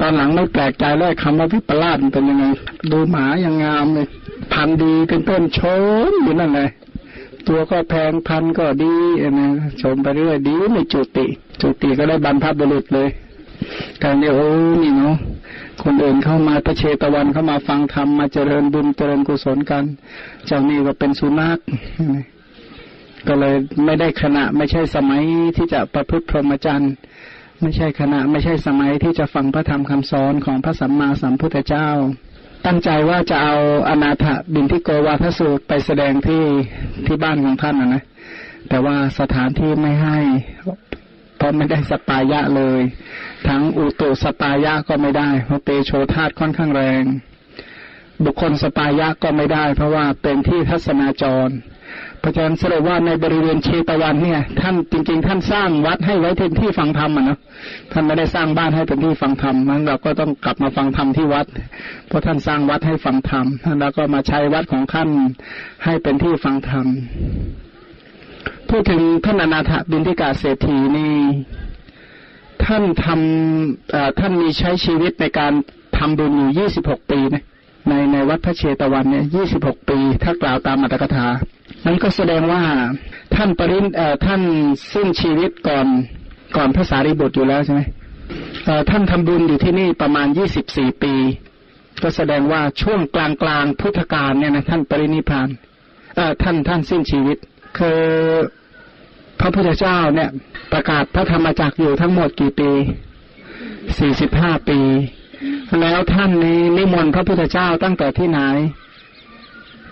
ตอนหลังไม่แปลกใจเลยคำว่าวิปลาสมันเป็นยังไงดูหมายังงามเลยพันดีเป็นต้นชมอยู่นั่นเลยตัวก็แพงพันก็ดีนะชมไปเรื่อยดีไม่จุติจุติก็ได้บรรพบุรุษเลยการเดียวนี่เนาะคนอื่นเข้ามาพระเชตวันเข้ามาฟังธรรมมาเจริญบุญเจริญกุศลกันเจ้านี่ก็เป็นสุนัขก็เลยไม่ได้ขณะไม่ใช่สมัยที่จะประพฤติพรหมจรรย์ไม่ใช่ขณะไม่ใช่สมัยที่จะฟังพระธรรมคำสอนของพระสัมมาสัมพุทธเจ้าตั้งใจว่าจะเอาอนาถบิณฑิโกวาทสูตรไปแสดงที่บ้านของท่านนะแต่ว่าสถานที่ไม่ให้เพราะไม่ได้สปายะเลยทั้งอุตุสปายะก็ไม่ได้เพราะเตโชธาตุค่อนข้างแรงบุคคลสปายะก็ไม่ได้เพราะว่าเป็นที่ทัศนาจรพระอาจารย์แสดงว่าในบริเวณเชตวันเนี่ยท่านจริงๆท่านสร้างวัดให้ไว้เป็นที่ฟังธรรมนะท่านไม่ได้สร้างบ้านให้เป็นที่ฟังธรรมนั้นเราก็ต้องกลับมาฟังธรรมที่วัดเพราะท่านสร้างวัดให้ฟังธรรมท่านแล้วก็มาใช้วัดของท่านให้เป็นที่ฟังธรรมพูดถึงท่านอนาถบิณฑิกเศรษฐีนี่ท่านทำท่านมีใช้ชีวิตในการทำบุญอยู่26 ปีนะในวัดพระเชตวันเนี่ย26 ปีถ้ากล่าวตามอัตถกถานั้นก็แสดงว่าท่านปริญญาท่านสิ้นชีวิตก่อนพระสารีบุตรอยู่แล้วใช่ไหมท่านทำบุญอยู่ที่นี่ประมาณ24 ปีก็แสดงว่าช่วงกลางพุทธกาลเนี่ยนะท่านปรินิพพานท่านสิ้นชีวิตคือพระพุทธเจ้าเนี่ยประกาศพระธรรมจักรอยู่ทั้งหมดกี่ปี45 ปีแล้วท่านนี้นิมนต์พระพุทธเจ้าตั้งแต่ที่ไหน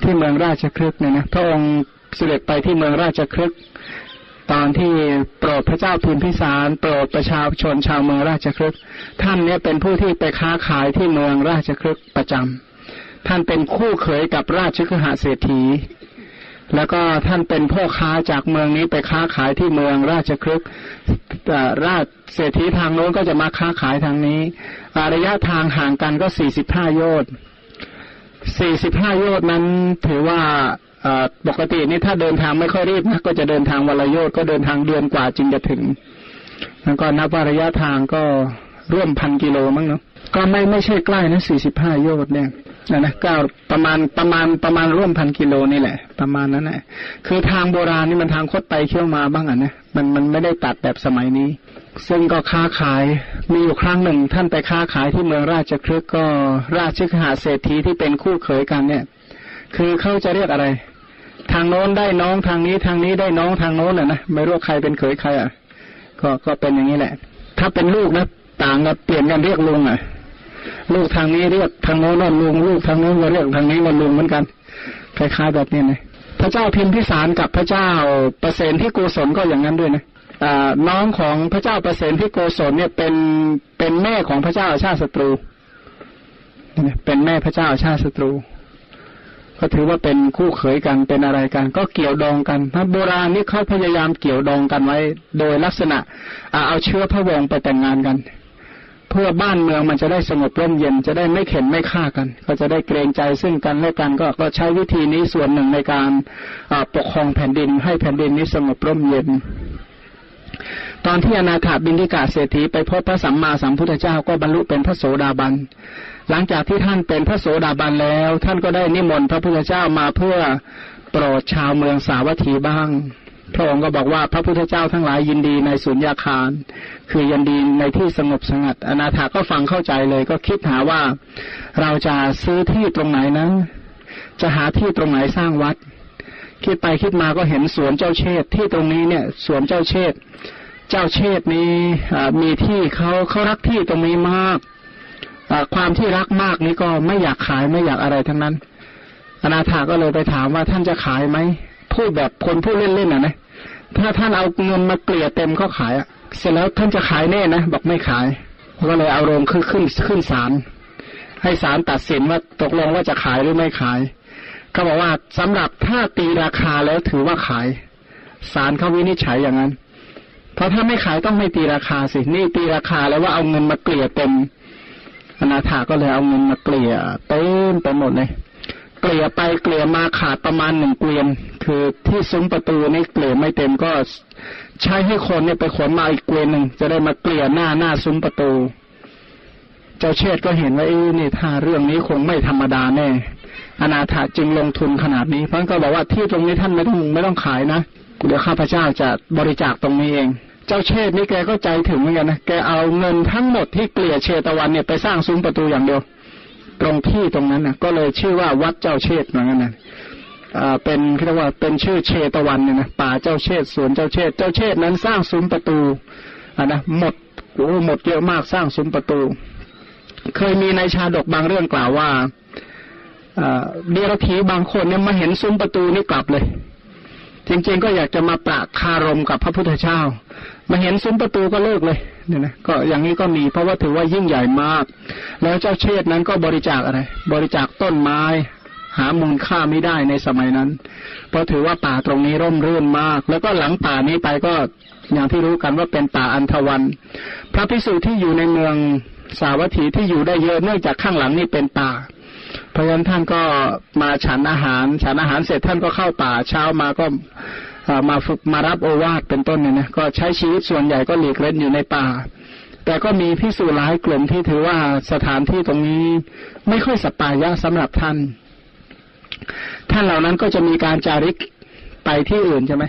ที่เมืองราชคฤห์เนี่ยนะพระองค์เสด็จไปที่เมืองราชคฤห์ตอนที่โปรดพระเจ้าพิมพิสารโปรดประชาชนชาวเมืองราชคฤห์ท่านเนี่ยเป็นผู้ที่ไปค้าขายที่เมืองราชคฤห์ประจำท่านเป็นคู่เขยกับราชคฤหเศรษฐีแล้วก็ท่านเป็นพ่อค้าจากเมืองนี้ไปค้าขายที่เมืองราชคฤห์ราชเศรษฐีทางโน้นก็จะมาค้าขายทางนี้ระยะทางห่างกันก็45 โยชน์45 โยชน์นั้นถือว่าปกตินี่ถ้าเดินทางไม่ค่อยรีบนะก็จะเดินทางวันละโยชน์ก็เดินทางเดือนกว่าจึงจะถึงแล้วก็นับว่าระยะทางก็ร่วม1,000 กิโลมั้งเนาะก็ไม่ใช่ใกล้นะ45 โยชน์เนี่ยนะก็ประมาณร่วม1,000 กิโลนี่แหละประมาณนั้นแหละคือทางโบราณนี่มันทางคดไปเคี้ยวมาบ้างอ่ะนะมันไม่ได้ตัดแบบสมัยนี้ซึ่งก็ค้าขายมีอยู่ครั้งหนึ่งท่านไปค้าขายที่เมืองราชคฤห์ก็ราชคฤหเศรษฐีที่เป็นคู่เขยกันเนี่ยคือเขาจะเรียกอะไรทางโน้นได้น้องทางนี้ทางนี้ได้น้องทางโน้นอ่ะนะไม่รู้ใครเป็นเขยใครอ่ะก็เป็นอย่างนี้แหละถ้าเป็นลูกนะต่างกันเปลี่ยนกันเรียกลุงอ่ะลูกทางนี้เรียกทางโน้นว่าลุงลูกทางโน้นก็เรียกทางนี้ว่าลุงเหมือนกันคล้ายๆแบบนี้นะพระเจ้าพิมพิสารกับพระเจ้าประเสนที่โกศลก็อย่างนั้นด้วยนะน้องของพระเจ้าประเสนที่โกศลเนี่ยเป็นแม่ของพระเจ้าอาชาติศัตรูเป็นแม่พระเจ้าอาชาติศัตรูก็ถือว่าเป็นคู่เขยกันเป็นอะไรกันก็เกี่ยวดองกันพระโบราณนี่เขาพยายามเกี่ยวดองกันไว้โดยลักษณะเอาเชื้อพระวงศ์ไปแต่งงานกันเพื่อบ้านเมืองมันจะได้สงบร่มเย็นจะได้ไม่เข็นไม่ฆ่ากันก็จะได้เกรงใจซึ่งกันและกันก็ใช้วิธีนี้ส่วนหนึ่งในการปกครองแผ่นดินให้แผ่นดินนี้สงบร่มเย็นตอนที่อนาถบิณฑิกเศรษฐีไปพบพระสัมมาสัมพุทธเจ้าก็บรรลุเป็นพระโสดาบันหลังจากที่ท่านเป็นพระโสดาบันแล้วท่านก็ได้นิมนต์พระพุทธเจ้ามาเพื่อโปรดชาวเมืองสาวัตถีบ้าง พระองค์ก็บอกว่าพระพุทธเจ้าทั้งหลายยินดีในสุญญาคารคือยินดีในที่สงบสงัดอนาถาก็ฟังเข้าใจเลยก็คิดหาว่าเราจะซื้อที่ตรงไหนนะจะหาที่ตรงไหนสร้างวัดคิดไปคิดมาก็เห็นสวนเจ้าเชษที่ตรงนี้เนี่ยสวนเจ้าเชษนี้มีที่เขารักที่ตรงนี้มากความที่รักมากนี้ก็ไม่อยากขายไม่อยากอะไรทั้งนั้นอนาถาก็เลยไปถามว่าท่านจะขายไหมพูดแบบคนพูดเล่นๆนะถ้าท่านเอาเงินมาเกลี่ยเต็มก็ขายอ่ะเสร็จแล้วท่านจะขายแน่นะบอกไม่ขายก็เลยเอาโรงขึ้นศาลให้ศาลตัดสินว่าตกลงว่าจะขายหรือไม่ขายเขาบอกว่าสำหรับถ้าตีราคาแล้วถือว่าขายศาลเขาวินิจฉัยอย่างนั้นเพราะถ้าไม่ขายต้องไม่ตีราคาสินี่ตีราคาแล้วว่าเอาเงินมาเกลี่ยเต็มอนาถาก็เลยเอาเงินมาเกลี่ยเต็มไปหมดเลยเกลี่ยไปเกลี่ยมาขาดประมาณ1 เกวียนคือที่ซุ้มประตูนี่เกลี่ยไม่เต็มก็ใช้ให้คนเนี่ยไปขนมาอีก1 เกวียนจะได้มาเกลี่ยหน้าซุ้มประตูเจ้าเชษก็เห็นว่านี่ถ้าเรื่องนี้คงไม่ธรรมดาแน่อนาถาจึงลงทุนขนาดนี้เพราะก็บอกว่าที่ตรงนี้ท่านไม่ต้องขายนะเดี๋ยวข้าพเจ้าจะบริจาคตรงนี้เองเจ้าเชษนี่แกก็ใจถึงเหมือนกันนะแกเอาเงินทั้งหมดที่เกลี่ยเชตวันเนี่ยไปสร้างซุ้มประตูอย่างเดียวตรงที่ตรงนั้นนะก็เลยชื่อว่าวัดเจ้าเชษเหมือนกันนะเป็นเรียกว่าเป็นชื่อเชตวันเนี่ยนะป่าเจ้าเชษสวนเจ้าเชษนั้นสร้างซุ้มประตูนะหมดเยอะมากสร้างซุ้มประตูเคยมีในชาดกบางเรื่องกล่าวว่าเดรัจฉีบางคนเนี่ยมาเห็นซุ้มประตูนี่กลับเลยจริงๆก็อยากจะมาปราคารมกับพระพุทธเจ้ามาเห็นซุ้มประตูก็เลิกเลยเนี่ยนะก็อย่างนี้ก็มีเพราะว่าถือว่ายิ่งใหญ่มากแล้วเจ้าเชษนั้นก็บริจาคอะไรบริจาคต้นไม้หามูลค่าไม่ได้ในสมัยนั้นเพราะถือว่าป่าตรงนี้ร่มรื่นมากแล้วก็หลังป่านี้ไปก็อย่างที่รู้กันว่าเป็นป่าอันธวันพระภิกษุที่อยู่ในเมืองสาวัตถีที่อยู่ได้เยอะเนื่องจากข้างหลังนี่เป็นป่าเพราะฉะนั้นท่านก็มาฉันอาหารเสร็จท่านก็เข้าป่าเช้ามาก็มาฝึกมารับโอวาทเป็นต้นเนี่ยนะก็ใช้ชีวิตส่วนใหญ่ก็หลีกเล่นอยู่ในป่าแต่ก็มีภิกษุหลายกลุ่มที่ถือว่าสถานที่ตรงนี้ไม่ค่อยสัปปายะสำหรับท่านเหล่านั้นก็จะมีการจาริกไปที่อื่นใช่ไหม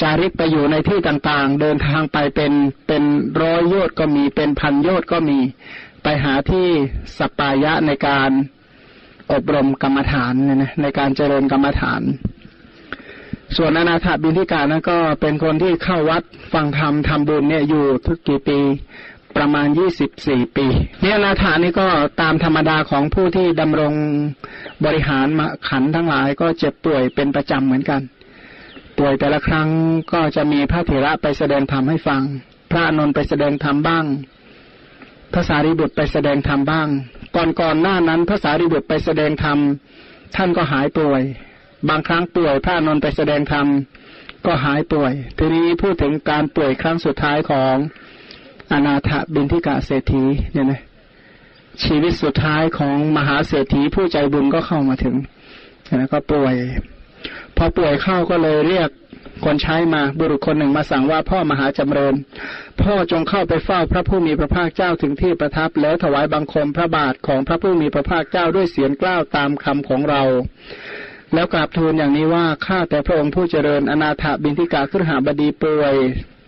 จาริกไปอยู่ในที่ต่างๆเดินทางไปเป็น100 โยชน์ก็มีเป็น1,000 โยชน์ก็มีไปหาที่สัปปายะในการอบรมกรรมฐานเนี่ยนะในการเจริญกรรมฐานส่วนอนาถบิณฑิกานั้นก็เป็นคนที่เข้าวัดฟังธรรมทำบุญเนี่ยอยู่ทุกกี่ปีประมาณ24 ปีเนี่ยอนาถานี่ก็ตามธรรมดาของผู้ที่ดำรงบริหารขันทั้งหลายก็เจ็บป่วยเป็นประจำเหมือนกันป่วยแต่ละครั้งก็จะมีพระเถระไปแสดงธรรมให้ฟังพระอานนท์ไปแสดงธรรมบ้างพระสารีบุตรไปแสดงธรรมบ้างก่อนหน้านั้นพระสารีบุตรไปแสดงธรรมท่านก็หายป่วยบางครั้งป่วยพระอานนท์ไปแสดงธรรมก็หายป่วยทีนี้พูดถึงการป่วยครั้งสุดท้ายของอนาถบิณฑิกเศรษฐีเนี่ยนะชีวิตสุดท้ายของมหาเศรษฐีผู้ใจบุญก็เข้ามาถึงแล้วก็ป่วยพอป่วยเข้าก็เลยเรียกคนใช้มาบุรุษคนหนึ่งมาสั่งว่าพ่อมหาจำเริญพ่อจงเข้าไปเฝ้าพระผู้มีพระภาคเจ้าถึงที่ประทับแล้วถวายบังคมพระบาทของพระผู้มีพระภาคเจ้าด้วยเสียงกล้าวตามคำของเราแล้วกราบทูลอย่างนี้ว่าข้าแต่พระองค์ผู้เจริญอนาถบิณฑิกคฤหบดีป่วย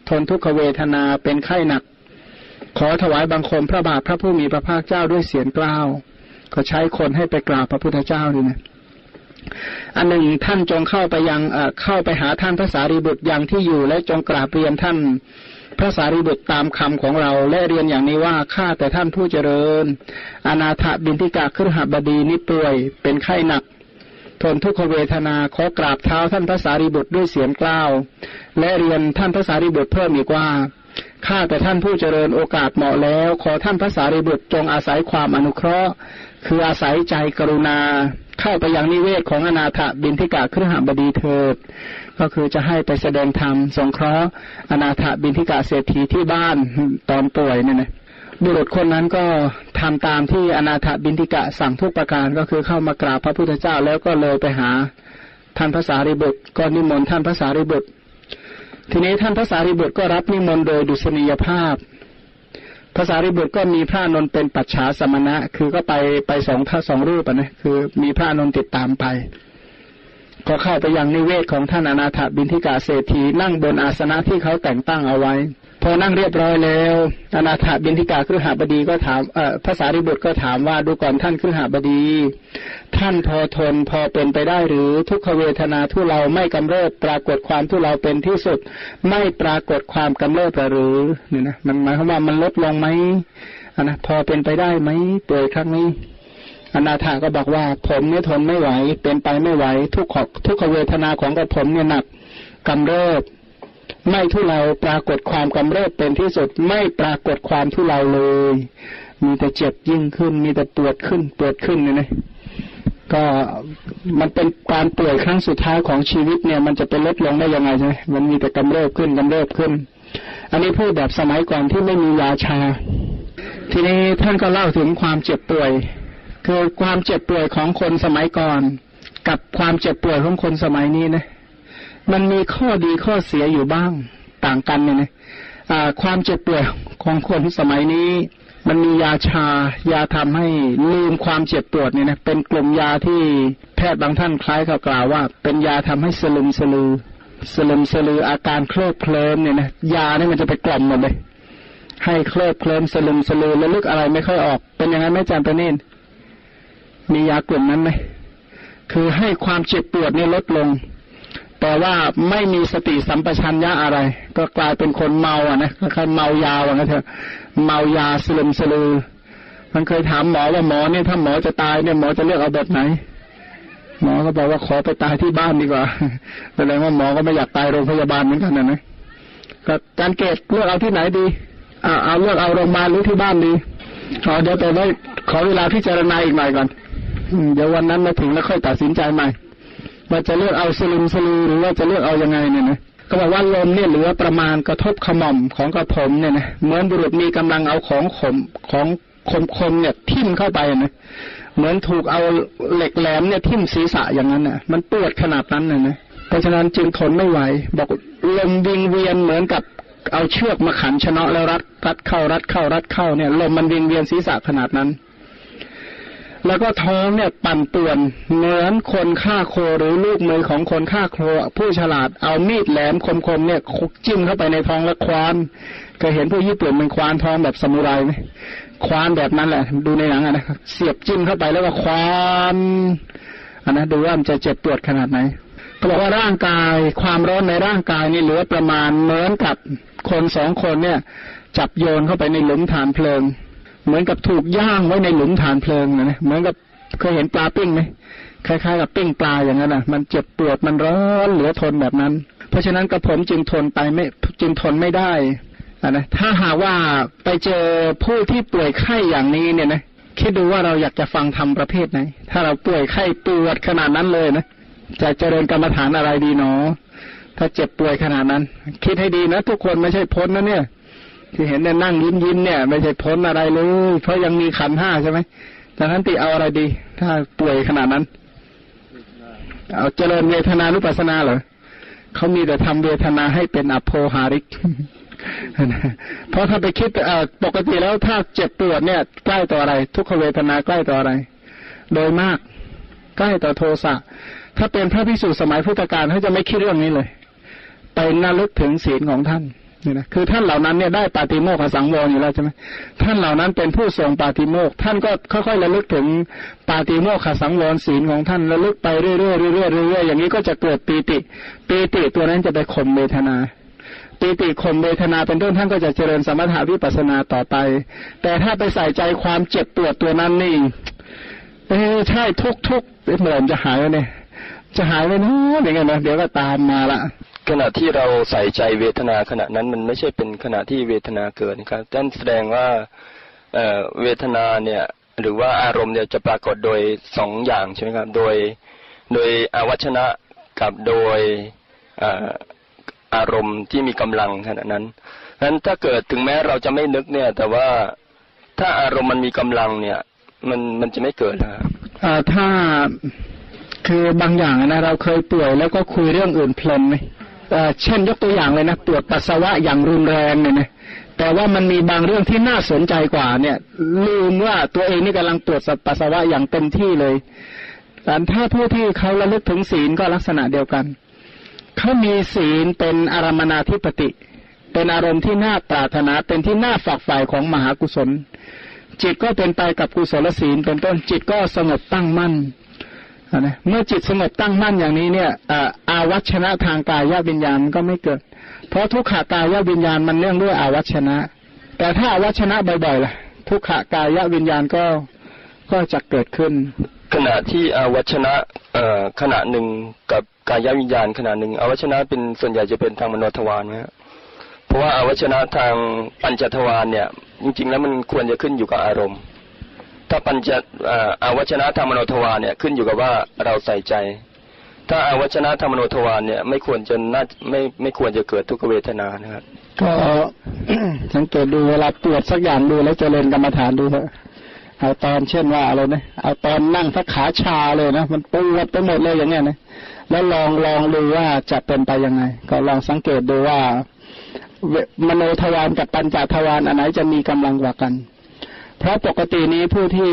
ทนทุกขเวทนาเป็นไข้หนักขอถวายบังคมพระบาทพระผู้มีพระภาคเจ้าด้วยเสียงกล้าวก็ใช้คนให้ไปกราบพระพุทธเจ้าด้วยนะอันหนึ่งท่านจงเข้าไปหาท่านพระสารีบุตรอย่างที่อยู่และจงกราบเรียนท่านพระสารีบุตรตามคำของเราและเรียนอย่างนี้ว่าข้าแต่ท่านผู้เจริญอนาถบิณฑิกคฤหบดีนี้ป่วยเป็นไข้หนักทนทุกขเวทนาขอกราบเท้าท่านพระสารีบุตรด้วยเสียงกล้าวและเรียนท่านพระสารีบุตรเพิ่มอีกว่าข้าแต่ท่านผู้เจริญโอกาสเหมาะแล้วขอท่านพระสารีบุตรจงอาศัยความอนุเคราะห์คืออาศัยใจกรุณาเข้าไปยังนิเวศของอนาถบิณฑิกคฤหบดีเถิดก็คือจะให้ไปแสดงธรรมสงเคราะห์อนาถบิณฑิกเศรษฐีที่บ้านตอนป่วยเนี่ยนะบุรุษคนนั้นก็ทำตามที่อนาถบิณฑิกสั่งทุกประการก็คือเข้ามากราบพระพุทธเจ้าแล้วก็เลยไปหาท่านพระสารีบุตรก็นิมนต์ท่านพระสารีบุตรทีนี้ท่านพระสารีบุตรก็รับนิมนต์โดยดุษณียภาพพระสารีบุตรก็มีพระนนท์เป็นปัจฉาสมณะคือก็ไปสองรูปนะคือมีพระนนท์ติดตามไป ก็เข้าไปยังนิเวศของท่านอนาถบิณฑิกาเศรษฐีนั่งบนอาสนะที่เขาแต่งตั้งเอาไว้พอนั่งเรียบร้อยแล้วอนาถบิณฑิกาคฤหบดีก็ถามพระสารีบุตรก็ถามว่าดูก่อนท่านคฤหบดีท่านพอทนพอเป็นไปได้หรือทุกขเวทนาทุเลาไม่กำเริบปรากฏความทุเลาเป็นที่สุดไม่ปรากฏความกำเริบหรือเนี่ยนะมันหมายความว่ามันลดลงไหมนะพอเป็นไปได้ไหมป่วยครั้งนี้อนาถาก็บอกว่าผมเนี่ยทนไม่ไหวเป็นไปไม่ไหวทุกขเวทนาของกระผมเนี่ยหนักกำเริบไม่ทุเลาปรากฏความกำเริบเป็นที่สุดไม่ปรากฏความทุเลาเลยมีแต่เจ็บยิ่งขึ้นมีแต่ปวดขึ้นเนี่ยนะก็มันเป็นการป่วยครั้งสุดท้ายของชีวิตเนี่ยมันจะเป็นลดลงได้ยังไงใช่ไหมมันมีแต่กำเริบขึ้นอันนี้พูดแบบสมัยก่อนที่ไม่มียาชาทีนี้ท่านก็เล่าถึงความเจ็บป่วยคือความเจ็บป่วยของคนสมัยก่อนกับความเจ็บป่วยของคนสมัยนี้นะมันมีข้อดีข้อเสียอยู่บ้างต่างกันเนี่ยนะความเจ็บป่วยของคนสมัยนี้มันมียาชายาทำให้ลืมความเจ็บปวดเนี่ยนะเป็นกลุ่มยาที่แพทย์บางท่านคล้ายกับกล่าวว่าเป็นยาทำให้สลึมสลืออาการเคลิบเคลิ้มเนี่ยนะยานี่มันจะไปกล่อมหมดเลยให้เคลิบเคลิ้มสลึมสลือระลึกอะไรไม่ค่อยออกเป็นอย่างนั้นไหมอาจารย์ประเนตรมียากลุ่มนั้นไหมคือให้ความเจ็บปวดนี่ลดลงแต่ว่าไม่มีสติสัมปชัญญะอะไรก็กลายเป็นคนเมาอ่ะนะคล้ายเมายาอ่ะนะเธอเมายาสลึมสลือมันเคยถามหมอว่าหมอเนี่ยถ้าหมอจะตายเนี่ยหมอจะเลือกเอาแบบไหนหมอก็บอกว่าขอไปตายที่บ้านดีกว่าแสดงว่าหมอก็ไม่อยากตายโรงพยาบาลเหมือนกันนะก็การเกตเลือกเอาที่ไหนดีเอาเลือกเอาโรงพยาบาลหรือที่บ้านดีเดี๋ยวแต่ได้ขอเวลาพิจารณาอีกหน่อยก่อนเดี๋ยววันนั้นมาถึงแล้วค่อยตัดสินใจใหม่ว่าจะเลือกเอาสลึมสลือหรือว่าจะเลือกเอายังไงเนี่ยนะก็บอกว่าลมเนี่ยเหลือประมาณกระทบขม่อมของกระผมเนี่ยนะเหมือนบุรุษมีกำลังเอาของขมของคมๆเนี่ยทิ่มเข้าไปนะเหมือนถูกเอาเหล็กแหลมเนี่ยทิ่มศีรษะอย่างนั้นน่ะมันปวดขนาดนั้นนะเพราะฉะนั้นจึงทนไม่ไหวบอกลมวิงเวียนเหมือนกับเอาเชือกมาขันชนะแล้วรัดเข้าเนี่ยลมมันวิงเวียนศีรษะขนาดนั้นแล้วก็ท้องเนี่ยปั่นป่วนเหมือนคนฆ่าโคหรือลูกมือของคนฆ่าโคผู้ฉลาดเอามีดแหลมคมๆเนี่ยจิ้มเข้าไปในท้องและคว้านเคยเห็นพวกญี่ปุ่นมันคว้านท้องแบบซามูไรไหมคว้านแบบนั้นแหละดูในหนังนะเสียบจิ้มเข้าไปแล้วก็คว้านอันนั้นดูว่ามันจะเจ็บปวดขนาดไหนเขาบอกว่าร่างกายความร้อนในร่างกายนี่เหลือประมาณเหมือนกับคนสองคนเนี่ยจับโยนเข้าไปในหลุมฐานเพลิงเหมือนกับถูกย่างไว้ในหลุมฐานเพลิงนะเหมือนกับเคยเห็นปลาปิ้งไหมคล้ายๆกับปิ้งปลาอย่างนั้นนะมันเจ็บปวดมันร้อนเหลือทนแบบนั้นเพราะฉะนั้นกระผมจึงทนไม่ได้นะถ้าหากว่าไปเจอผู้ที่ป่วยไข้อย่างนี้เนี่ยนะคิดดูว่าเราอยากจะฟังธรรมประเภทไหนถ้าเราป่วยไข้ปวดขนาดนั้นเลยนะจะเจริญกรรมฐานอะไรดีเนาะถ้าเจ็บป่วยขนาดนั้นคิดให้ดีนะทุกคนไม่ใช่พ้นนะเนี่ยที่เห็นเนี่ยนั่งยิ้มเนี่ยไม่ใช่พ้นอะไรเลยเพราะยังมีขันห้าใช่ไหมแต่ท่านติเอาอะไรดีถ้าป่วยขนาดนั้นเอาเจริญเวทนานุปัสสนาเหรอเขามีแต่ทำเวทนาให้เป็นอโภหาริก เพราะถ้าไปคิดปกติแล้วถ้าเจ็บปวดเนี่ยใกล้ต่ออะไรทุกขเวทนาใกล้ต่ออะไรโดยมากใกล้ต่อโทสะถ้าเป็นพระภิกษุสมัยพุทธกาลเขาจะไม่คิดเรื่องนี้เลยไประลึกถึงศีลของท่านนี่นะคือท่านเหล่านั้นเนี่ยได้ปาติโมกขสังวรอยู่แล้วใช่ไหมท่านเหล่านั้นเป็นผู้ทรงปาติโมกท่านก็ค่อยๆระลึกถึงปาติโมกขสังวรศีลของท่านระลึกไปเรื่อยๆอย่างนี้ก็จะเกิดปีติตัวนั้นจะไปข่มเวทนาปีติข่มเวทนาเป็นต้นท่านก็จะเจริญสมถะวิปัสสนาต่อไปแต่ถ้าไปใส่ใจความเจ็บปวดตัวนั้นนี่ใช่ทุกเหมือนจะหายเนี่ยจะหายไปนู้นอย่างเงี้ยนะเดี๋ยวก็ตามมาละขณะที่เราใส่ใจเวทนาขณะนั้นมันไม่ใช่เป็นขณะที่เวทนาเกิดนะครับนั่นแสดงว่าเวทนาเนี่ยหรือว่าอารมณ์เนี่ยจะปรากฏโดยสองอย่างใช่ไหมครับโดยอวัชนะกับโดยอารมณ์ที่มีกำลังขณะนั้นงั้นถ้าเกิดถึงแม้เราจะไม่นึกเนี่ยแต่ว่าถ้าอารมณ์มันมีกำลังเนี่ยมันจะไม่เกิดนะครับถ้าคือบางอย่างนะเราเคยป่วยแล้วก็คุยเรื่องอื่นเพลินไหมเช่นยกตัวอย่างเลยนะปวดปัสสาวะอย่างรุนแรงเนี่ยนะแต่ว่ามันมีบางเรื่องที่น่าสนใจกว่าเนี่ยลืมว่าตัวเองนี่กำลังปวดปัสสาวะอย่างเต็มที่เลย ถ้าผู้ที่เขาระลึกถึงศีลก็ลักษณะเดียวกันเขามีศีลเป็นอารมณาธิปติเป็นอารมณ์ที่น่าปรารถนาเป็นที่น่าฝักใฝ่ของมหากุศลจิตก็เป็นไปกับกุศลศีลเป็นต้นจิตก็สงบตั้งมั่นนะเมื่อจิตสงบตั้งมั่นอย่างนี้เนี่ยอาวัชชนะทางกายวิญญาณก็ไม่เกิดเพราะทุกขากายวิญญาณมันเนื่องด้วยอาวัชชนะแต่ถ้าอาวัชชนะบ่อยๆล่ะทุกขากายวิญญาณก็จะเกิดขึ้นขณะที่อาวัชชนะขณะหนึ่งกับกายวิญญาณขณะหนึ่งอาวัชชนะเป็นส่วนใหญ่จะเป็นทางมโนทวารนะเพราะว่าอาวัชชนะทางปัญจทวารเนี่ยจริงๆแล้วมันควรจะขึ้นอยู่กับอารมณ์ถ้าปัญจอาวัชชนะทางมโนทวารเนี่ยขึ้นอยู่กับว่าเราใส่ใจถ้าอาวัชชนะทางมโนทวารเนี่ยไม่ควรจะไม่ควรจะเกิดทุกขเวทนานะครับก็สังเกตดูเวลาปวดสักอย่างดูแล้วเจริญกรรมฐานดูเถอะเอาตอนเช่นว่าอะไรนะเอาตอนนั่งสักขาชาเลยนะมันปวดไปหมดเลยอย่างเงี้ยนะแล้วลองดูว่าจะเป็นไปยังไงก็ลองสังเกตดูว่ามโนทวารกับปัญจทวารอันไหนจะมีกำลังกว่ากันเพราะปกตินี้ผู้ที่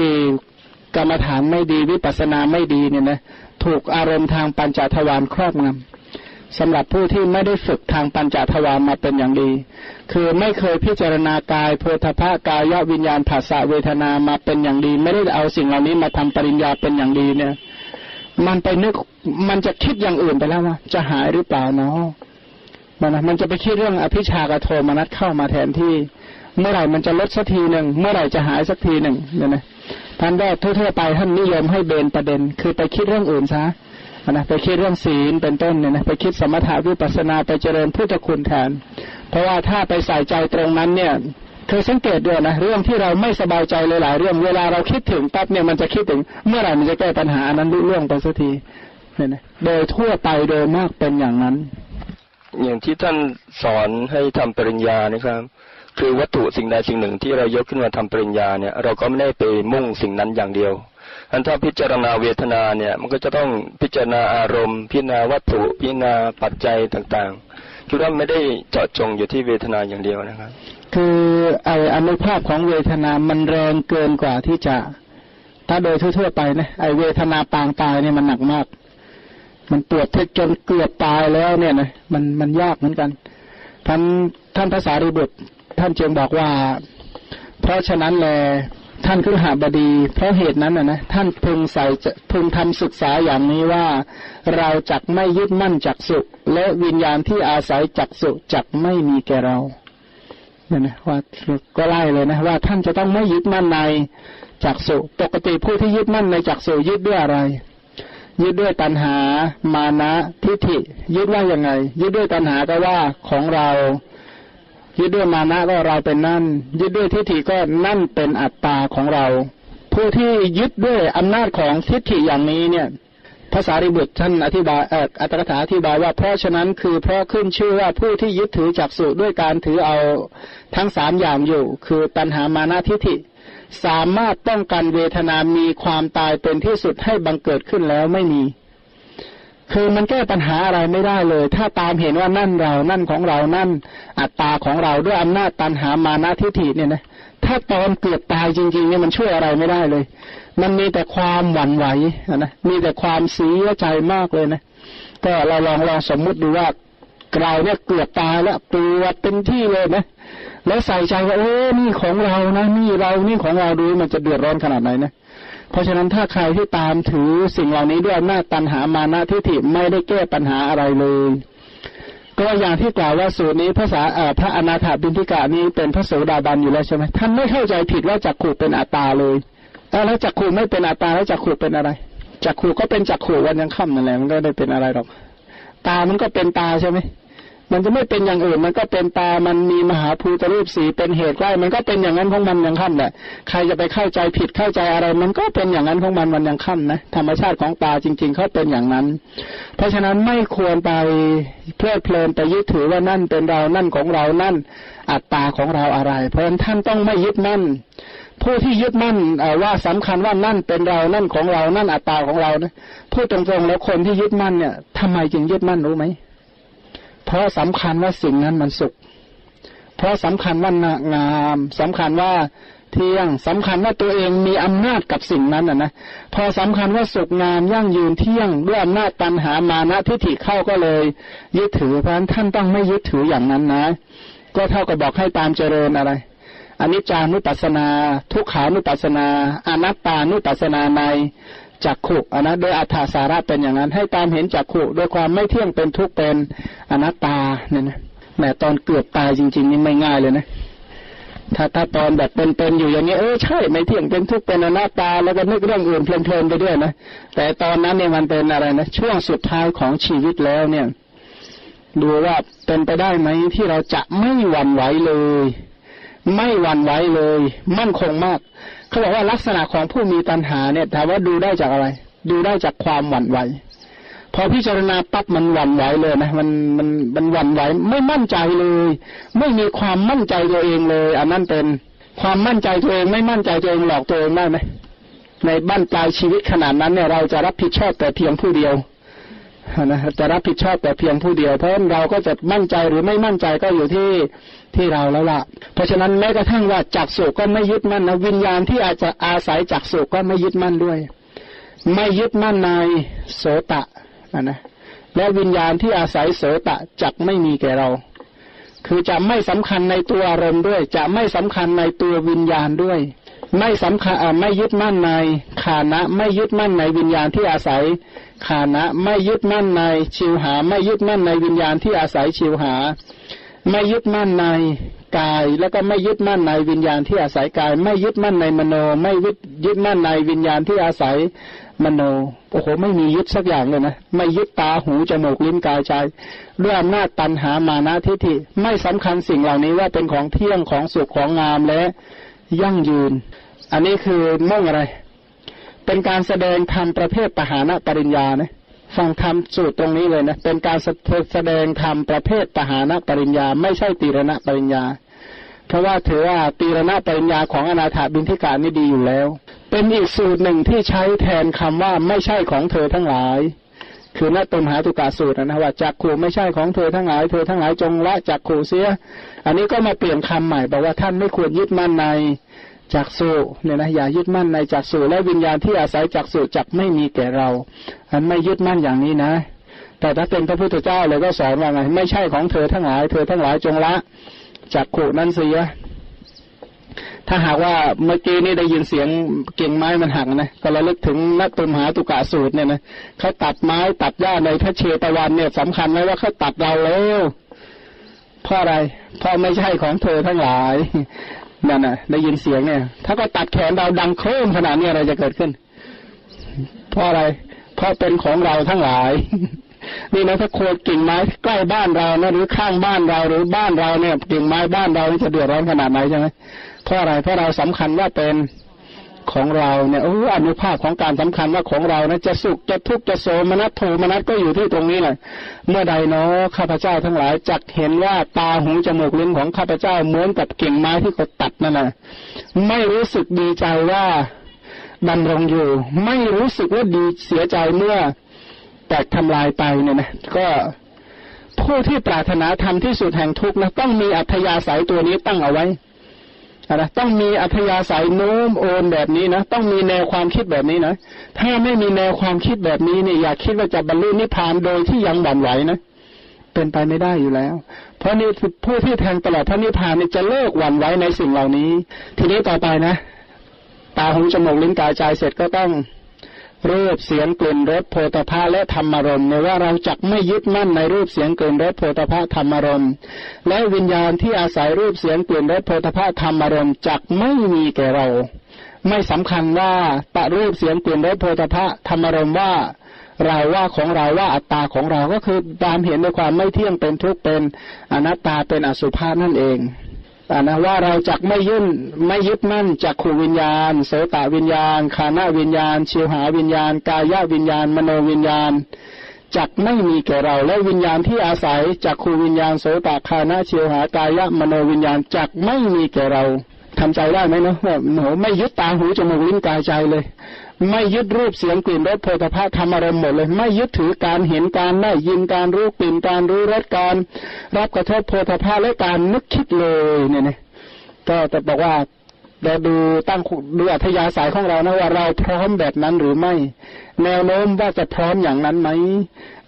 กรรมฐานไม่ดีวิปัสสนาไม่ดีเนี่ยนะถูกอารมณ์ทางปัญจทวารครอบงำสำหรับผู้ที่ไม่ได้ฝึกทางปัญจทวารมาเป็นอย่างดีคือไม่เคยพิจารณากายโพธพกายวิญญาณผัสสะเวทนามาเป็นอย่างดีไม่ได้เอาสิ่งเหล่านี้มาทำปริญญาเป็นอย่างดีเนี่ยมันไปนึกมันจะคิดอย่างอื่นไปแล้วว่าจะหายหรือเปล่าเนาะมันจะไปคิดเรื่องอภิชฌากโทมนัสเข้ามาแทนที่เมื่อไหร่มันจะลดสักทีหนึ่งเมื่อไหร่จะหายสักทีหนึ่งเนี่ยนะท่านได้ทั่วไปท่านนิยมให้เบนประเด็นคือไปคิดเรื่องอื่นซะนะไปคิดเรื่องศีลเป็นต้นเนี่ยนะไปคิดสมถะวิปัสสนาไปเจริญพุทธคุณแทนเพราะว่าถ้าไปใส่ใจตรงนั้นเนี่ยเคยสังเกตด้วยนะเรื่องที่เราไม่สบายใจหลายๆเรื่องเวลาเราคิดถึงปั๊บเนี่ยมันจะคิดถึงเมื่อไหร่มันจะแก้ปัญหานั้นรุ่งเรื่องไปสักทีเนี่ยนะโดยทั่วไปโดยมากเป็นอย่างนั้นอย่างที่ท่านสอนให้ทำปริญญานะครับคือวัตถุสิ่งใดสิ่งหนึ่งที่เรายกขึ้นมาทำปริญญาเนี่ยเราก็ไม่ได้ไปมุ่งสิ่งนั้นอย่างเดียวอันถ้าพิจารณาเวทนาเนี่ยมันก็จะต้องพิจารณาอารมณ์พิจารณาวัตถุพิจารณาปัจจัยต่างๆคือว่าไม่ได้เจาะจงอยู่ที่เวทนาอย่างเดียวนะครับคืออนุภาพของเวทนามันแรงเกินกว่าที่จะถ้าโดยทั่วๆไปนะเวทนาปางตายเนี่ยมันหนักมากมันปวดจนเกือบตายแล้วเนี่ยนะมันยากเหมือนกันท่านพระสารีบุตรท่านจึงบอกว่าเพราะฉะนั้นแลท่านคฤหบดีเพราะเหตุนั้นนะท่านพึงทำศึกษาอย่างนี้ว่าเราจักไม่ยึดมั่นจักสุและวิญญาณที่อาศัยจักสุจักไม่มีแก่เราเนี่ยนะว่าก็ไล่เลยนะว่าท่านจะต้องไม่ยึดมั่นในจักสุปกติผู้ที่ยึดมั่นในจักสุยึดด้วยอะไรยึดด้วยตัณหามานะทิฏฐิยึดว่าอย่างไงยึดด้วยตัณหาก็ว่าของเรายึดด้วยมานะก็เราเป็นนั่นยึดด้วยทิฏฐิก็นั่นเป็นอัตตาของเราผู้ที่ยึดด้วยอำนาจของทิฏฐิอย่างนี้เนี่ยพระสารีบุตรท่านอธิบายอัตถกถาอธิบายว่าเพราะฉะนั้นคือเพราะขึ้นชื่อว่าผู้ที่ยึดถือจักสุด้วยการถือเอาทั้งสามอย่างอยู่คือตัณหามานะทิฏฐิสามารถป้องกันเวทนามีความตายเป็นที่สุดให้บังเกิดขึ้นแล้วไม่มีคือมันแก้ปัญหาอะไรไม่ได้เลยถ้าตามเห็นว่านั่นเรานั่นของเรานั่นอัตตาของเราด้วยอำนาจตันหามานะทิฏฐิเนี่ยนะถ้าตอนเกือบตายจริงๆเนี่ยมันช่วยอะไรไม่ได้เลยมันมีแต่ความหวั่นไหวนะมีแต่ความเสียใจมากเลยนะก็เราลองสมมุติดูว่าเราเนี่ยเกือบตายแล้วปวดเต็มที่เลยนะแล้วใส่ใจว่านี่ของเรานะนี่เรานี่ของเราดูมันจะเดือดร้อนขนาดไหนนะเพราะฉะนั้นถ้าใครที่ตามถือสิ่งเหล่านี้ด้วยอำนาจตัณหามานะทิฏฐิไม่ได้แก้ปัญหาอะไรเลยก็อย่างที่กล่าวว่าสูตรนี้พระอนาถบิณฑิกะนี้เป็นพระโสดาบันอยู่แล้วใช่ไหมท่านไม่เข้าใจผิดว่าจักขุเป็นอัตตาเลยแล้วจักขุไม่เป็นอัตตาแล้วจักขุเป็นอะไรจักขุก็เป็นจักขุวันยังค่ำนั่นแหละมันก็ได้เป็นอะไรหรอกตามันก็เป็นตาใช่ไหมมันจะไม่เป็นอย่างอื่นมันก็เป็นตามันมีมหาภูตรูปสีเป็นเหตุใกล้มันก็เป็นอย่างนั้นของมันอย่างค่ำแหละใครจะไปเข้าใจผิดเข้าใจอะไรมันก็เป็นอย่างนั้นของมันวันอย่างค่ำนะธรรมชาติของตาจริงๆเขาเป็นอย่างนั้นเพราะฉะนั้นไม่ควรไปเพลิดเพลินไปยึดถือว่านั่นเป็นเรานั่นของเรานั่นอัตตาของเราอะไรเพราะฉะนั้นท่านต้องไม่ยึดมั่นผู้ที่ยึดมั่นว่าสำคัญว่านั่นเป็นเรานั่นของเรานั่นอัตตาของเรานะพูดตรงๆแล้วคนที่ยึดมั่นเนี่ยทำไมจึงยึดมั่นรู้ไหมเพราะสำคัญว่าสิ่งนั้นมันสุขเพราะสำคัญว่างามสำคัญว่า เที่ยงสำคัญว่าตัวเองมีอำนาจกับสิ่งนั้นนะพอสำคัญว่าสุขงามยั่งยืนเที่ยงด้วยอำนาจตัณหามานะทิฏฐิเข้าก็เลยยึดถือเพราะฉะนั้นท่านต้องไม่ยึดถืออย่างนั้นนะก็เท่ากับบอกให้ตามเจริญอะไรอนิจจานุปัสสนาทุกขานุปัสสนาอนัตตานุปัสสนาในจักขุอนัตโดยอัฏฐสาระเป็นอย่างนั้นให้ตามเห็นจักขุโดยความไม่เที่ยงเป็นทุกข์เป็นอนัตตาเนี่ยนะแม้ตอนเกือบตายจริงๆนี่ไม่ง่ายเลยนะถ้าตอนแบบเป็นอยู่อย่างนี้ใช่ไม่เที่ยงเป็นทุกข์เป็นอนัตตาแล้วก็นึกเรื่องอื่นเพลินๆไปด้วยนะแต่ตอนนั้นเนี่ยมันเป็นอะไรนะช่วงสุดท้ายของชีวิตแล้วเนี่ยดูว่าเป็นไปได้ไหมที่เราจะไม่หวั่นไหวเลยไม่หวั่นไหวเลยมั่นคงมากเขาบอกว่าลักษณะของผู้มีตัณหาเนี่ยถามว่าดูได้จากอะไรดูได้จากความหวั่นไหวพอพิจารณาปั๊บมันหวั่นไหวเลยนะมันหวั่นไหวไม่มั่นใจเลยไม่มีความมั่นใจตัวเองเลยอันนั้นเป็นความมั่นใจตัวเองไม่มั่นใจตัวเองหลอกตัวเองได้ไหมในบ้านปลายชีวิตขนาดนั้นเนี่ยเราจะรับผิดชอบแต่เพียงผู้เดียวนะจะรับผิดชอบแต่เพียงผู้เดียวเพราะเราก็จะมั่นใจหรือไม่มั่นใจก็อยู่ที่เราแล้วล่ะเพราะฉะนั้นแม้กระทั่งว่าจักสุก็ไม่ยึดมั่นนะวิญญาณที่อาจจะอาศัยจักสุก็ไม่ยึดมั่นด้วยไม่ยึดมั่นในโสตะนะและวิญญาณที่อาศัยโสตะจักไม่มีแก่เราคือจะไม่สำคัญในตัวอารมณ์ด้วยจะไม่สำคัญในตัววิญญาณด้วยไม่สำคัญไม่ยึดมั่นในฆานะไม่ยึดมั่นในวิญญาณที่อาศัยฆานะไม่ยึดมั่นในชิวหาไม่ยึดมั่นในวิญญาณที่อาศัยชิวหาไม่ยึดมั่นในกายแล้วก็ไม่ยึดมั่นในวิญญาณที่อาศัยกายไม่ยึดมั่นในมโนไม่ยึดมั่นในวิญญาณที่อาศัยมโนโอ้โหไม่มียึดสักอย่างเลยนะไม่ยึดตาหูจมูกลิ้นกายใจด้วยอำนาจตัณหามานะทิฏฐิไม่สำคัญสิ่งเหล่านี้ว่าเป็นของเที่ยงของสุขของงามและยั่งยืนอันนี้คือมุ่งอะไรเป็นการแสดงธรรมประเภทปหานปริญญานะฟังธรรมสูตรตรงนี้เลยนะเป็นการแสดงธรรมประเภทปหานปริญญาไม่ใช่ตีรณปริญญาเพราะว่าถือว่าตีรณปริญญาของอนาถบิณฑิกานี่ดีอยู่แล้วเป็นอีกสูตรหนึ่งที่ใช้แทนคำว่าไม่ใช่ของเธอทั้งหลายคือณตมหาตุกะสูตรนะว่าจักขุไม่ใช่ของเธอทั้งหลายเธอทั้งหลายจงละจักขุเสียอันนี้ก็มาเปลี่ยนคำใหม่บอกว่าท่านไม่ควรยึดมั่นในจักสุเนี่ยนะอย่ายึดมั่นในจักสุและวิญญาณที่อาศัยจักสุจักไม่มีแก่เราอันไม่ยึดมั่นอย่างนี้นะแต่ถ้าเป็นพระพุทธเจ้าเลยก็สอนว่าไงไม่ใช่ของเธอทั้งหลายเธอทั้งหลายจงละจักขุนั้นเสียถ้าหากว่าเมื่อกี้นี่ได้ยินเสียงเก่งไม้มันหักนะก็ระลึกถึงณตมหาตุกะสูตรเนี่ยนะเขาตัดไม้ตัดหญ้าในพระเชตวันเนี่ยสำคัญไหมว่าเขาตัดเราแล้วเพราะอะไรเพราะไม่ใช่ของเธอทั้งหลายนั่นน่ะได้ยินเสียงเนี่ยถ้าก็ตัดแขนเราดังโครมขนาดนี้อะไรจะเกิดขึ้นเพราะอะไรเพราะเป็นของเราทั้งหลายนี่นะถ้าโคนกิ่งไม้ใกล้บ้านเรานะหรือข้างบ้านเราหรือบ้านเราเนี่ยกิ่งไม้บ้านเราจะเดือดร้อนขนาดไหนใช่ไหมเพราะอะไรเพราะเราสำคัญว่าเป็นของเราเนี่ยอนุภาพของการสำคัญว่าของเรานะจะสุขจะทุกข์จะโสมนัสโทมนัสก็อยู่ที่ตรงนี้แหละเมื่อใดเนาะข้าพเจ้าทั้งหลายจักเห็นว่าตาหูจมูกลิ้นของข้าพเจ้าเหมือนกับกิ่งไม้ที่เขาตัดนั่นนะไม่รู้สึกดีใจว่าดำรงอยู่ไม่รู้สึกว่าดีเสียใจเมื่อแตกทำลายไปเนี่ยนะก็ผู้ที่ปรารถนาธรรมที่สุดแห่งทุกข์นะต้องมีอัธยาศัยตัวนี้ตั้งเอาไว้นะต้องมีอัธยาศัยโน้มโอนแบบนี้นะต้องมีแนวความคิดแบบนี้นะถ้าไม่มีแนวความคิดแบบนี้เนี่ยอย่าคิดว่าจะบรรลุนิพพานโดยที่ยังหวั่นไหวนะเป็นไปไม่ได้อยู่แล้วเพราะนี่ผู้ที่แทงตลอดพระนิพพานเนี่ยจะเลิกหวั่นไหวในสิ่งเหล่านี้ทีนี้ต่อไปนะตาหูจมูกลิ้นกายใจเสร็จก็ต้องรูปเสียงกลิ่นรสโผฏฐัพพะและธรรมารมณ์ในว่าเราจักไม่ยึดมั่นในรูปเสียงกลิ่นรสโผฏฐัพพะธรรมารมณ์และวิญญาณที่อาศัยรูปเสียงกลิ่นรสโผฏฐัพพะธรรมารมณ์จักไม่มีแก่เราไม่สำคัญว่าตะรูปเสียงกลิ่นรสโผฏฐัพพะธรรมารมณ์ว่าเราว่าของเราว่าอัตตาของเราก็คือตามเห็นในความไม่เที่ยงเป็นทุกข์เป็นอนัตตาเป็นอสุภะนั่นเองนะว่าเราจักไม่ยึดมั่นจักขุวิญญาณโสตวิญญาณฆานะวิญญาณชิวหาวิญญาณกายวิญญาณมโนวิญญาณจักไม่มีแก่เราและวิญญาณที่อาศัยจักขุวิญญาณโสตฆานะชิวหากายมโนวิญญาณจักไม่มีแก่เราทำใจได้ไหมเนาะแบบโหไม่ยึดตาหูจมูกลิ้นกายใจเลยไม่ยึดรูปเสียงกลิ่นรสโผฏฐัพพะธรรมารมณ์หมดเลยไม่ยึดถือการเห็นการได้ยินการรู้กลิ่นการรู้รสการรับกระทบโผฏฐัพพะและการนึกคิดเลยเนี่ยก็จะบอกว่า เราดูตั้งดูอัธยาศัยของเรานะว่าเราพร้อมแบบนั้นหรือไม่แนวโน้มว่าจะพร้อมอย่างนั้นไหม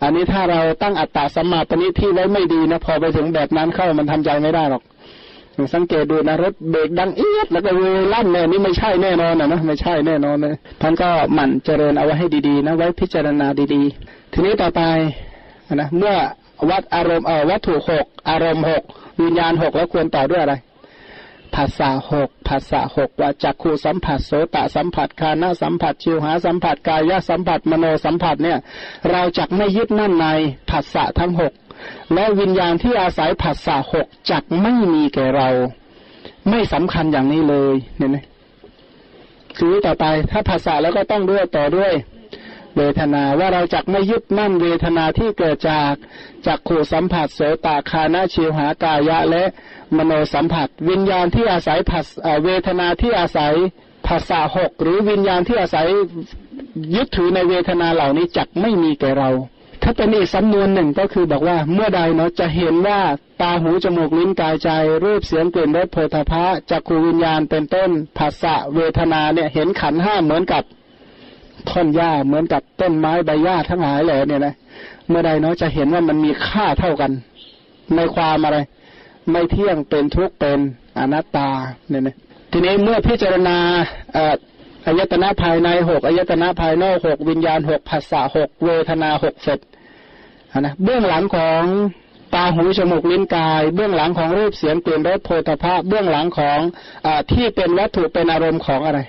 อันนี้ถ้าเราตั้งอัตตาสัมมาปณิที่ไว้ไม่ดีนะพอไปถึงแบบนั้นเข้ามันทำใจไม่ได้หรอกสังเกตดูนะรถเบรกดังเอี๊ยดแล้วก็เลยลั่นเลยนี่ไม่ใช่แน่นอนนะไม่ใช่แน่นอนเลยท่านก็หมั่นเจริญเอาไว้ให้ดีๆนะไว้พิจารณาดีๆทีนี้ต่อไปนะเมื่อวัดอารมณ์วัตถุหกอารมณ์หกวิญญาณหกแล้วควรต่อด้วยอะไรภาษาหกภาษาหกว่าจักขุสัมผัสโสตสัมผัสคานะสัมผัสชิวหาสัมผัสกายสัมผัสมโนสัมผัสเนี่ยเราจักไม่ยึดนั่นในภาษาทั้งหกและวิญญาณที่อาศัยภาษาหกจักไม่มีแก่เราไม่สำคัญอย่างนี้เลยเนี่ยนะคือต่อไปถ้าภาษาแล้วก็ต้องด้วยต่อด้วยเวทนาว่าเราจักไม่ยึดมั่นเวทนาที่เกิดจากจักขุสัมผัสโสตคานะชิวหากายะและมโนสัมผัสวิญญาณที่อาศัยเวทนาที่อาศัยภาษาหกหรือวิญญาณที่อาศัยยึดถือในเวทนาเหล่านี้จักไม่มีแก่เราถ้าเป็นอีกสำนวนหนึ่งก็คือบอกว่าเมื่อใดเนาะจะเห็นว่าตาหูจมูกลิ้นกายใจรูปเสียงกลิ่นรสโผฏฐัพพะจักขุวิญญาณเป็นต้นภาษาเวทนาเนี่ยเห็นขันธ์ห้าเหมือนกับท่อนหญ้าเหมือนกับต้นไม้ใบหญ้าทั้งหลายเลยเนี่ยนะเมื่อใดเนาะจะเห็นว่ามันมีค่าเท่ากันในความอะไรไม่เที่ยงเป็นทุกข์เป็นอนัตตาเนี่ยนะทีนี้เมื่อพิจารณาอายตนะภายในหกอายตนะภายนอกหกวิญญาณหกภาษาหกเวทนาหกเสร็จนะเบื้องหลังของตาหูจมูกลิ้นกายเบื้องหลังของรูปเสียงกลิ่นรสโผฏฐัพพะเบื้องหลังของที่เป็นวัตถุเป็นอารมณ์ของอะไร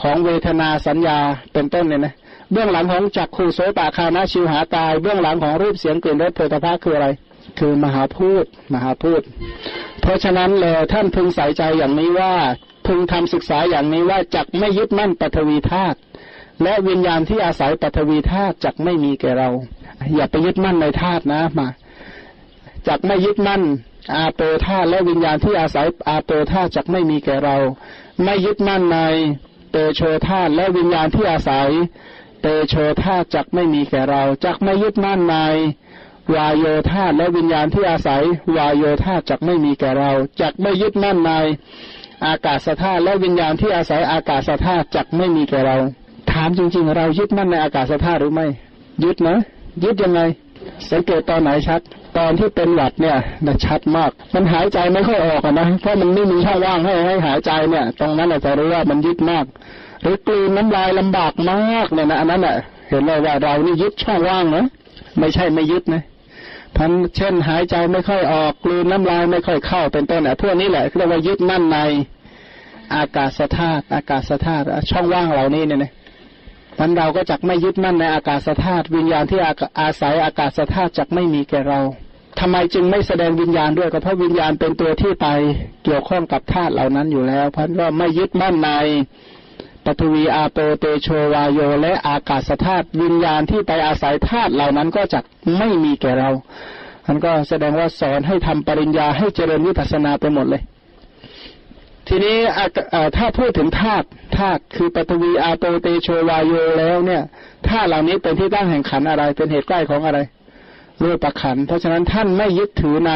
ของเวทนาสัญญาเป็นต้นเนี่ยนะเบื้องหลังของจักขุโสตคานะชิวหากายเบื้องหลังของรูปเสียงกลิ่นรสโผฏฐัพพะคืออะไรคือมหาพูดมหาพูดเพราะฉะนั้นเลยท่านพึงใส่ใจอย่างนี้ว่าพึงทำศึกษาอย่างนี้ว่าจักไม่ยึดมั่นปฐวีธาตุและวิญญาณที่อาศัยปฐวีธาตุจักไม่มีแก่เราอย่าไปยึดมั่นในธาตุนะมาจักไม่ยึดมั่นอาโปธาตุและวิญญาณที่อาศัยอาโปธาตุจักไม่มีแก่เราไม่ยึดมั่นในเตโชธาตุและวิญญาณที่อาศัยเตโชธาตุจักไม่มีแก่เราจักไม่ยึดมั่นในวายโยธาตุและวิญญาณที่อาศัยวายโยธาตุจักไม่มีแก่เราจักไม่ยึดมั่นในอากาศธาตุและวิญญาณที่อาศัยอากาศธาตุจักไม่มีแก่เราถามจริงๆเรายึดมั่นในอากาศธาตุหรือไม่ยึดนะยึดยังไงสังเกตตอนไหนชัดตอนที่เป็นหวัดเนี่ยนะชัดมากมันหายใจไม่ค่อยออกนะเพราะมันไม่มีช่องว่างให้หายใจเนี่ยตรงนั้นเราจะรู้ว่ามันยึดมากหรือกลืนน้ำลายลำบากมากเนี่ยนะอันนั้นอ่ะเห็นเลยว่าเรานี่ยึดช่องว่างนะไม่ใช่ไม่ยึดนะพันเช่นหายใจไม่ค่อยออกกลืนน้ำลายไม่ค่อยเข้าเป็นต้นอ่ะพวกนี้แหละเรียกว่ายึดมั่นในอากาศธาตุอากาศธาตุช่องว่างเหล่านี้เนี่ยนะมันเราก็จักไม่ยึดมั่นในอากาศธาตุวิญญาณที่อาศัยอากาศธาตุจักไม่มีแก่เราทำไมจึงไม่แสดงวิญญาณด้วยก็เพราะวิญญาณเป็นตัวที่ไปเกี่ยวข้องกับธาตุเหล่านั้นอยู่แล้วเพราะว่าไม่ยึดมั่นในปฐวีอาโปเตโชวายโยและอากาศธาตุวิญญาณที่ไปอาศัยธาตุเหล่านั้นก็จักไม่มีแก่เรามันก็แสดงว่าสอนให้ทำปริญญาให้เจริญวิปัสสนาไปหมดเลยทีนี้ถ้าพูดถึงธาตุคือปฐวีอาโปเตโชวายโยแล้วเนี่ยธาตุเหล่านี้เป็นที่ตั้งแห่งขันธ์อะไรเป็นเหตุใกล้ของอะไรรูปขันธ์เพราะฉะนั้นท่านไม่ยึดถือใน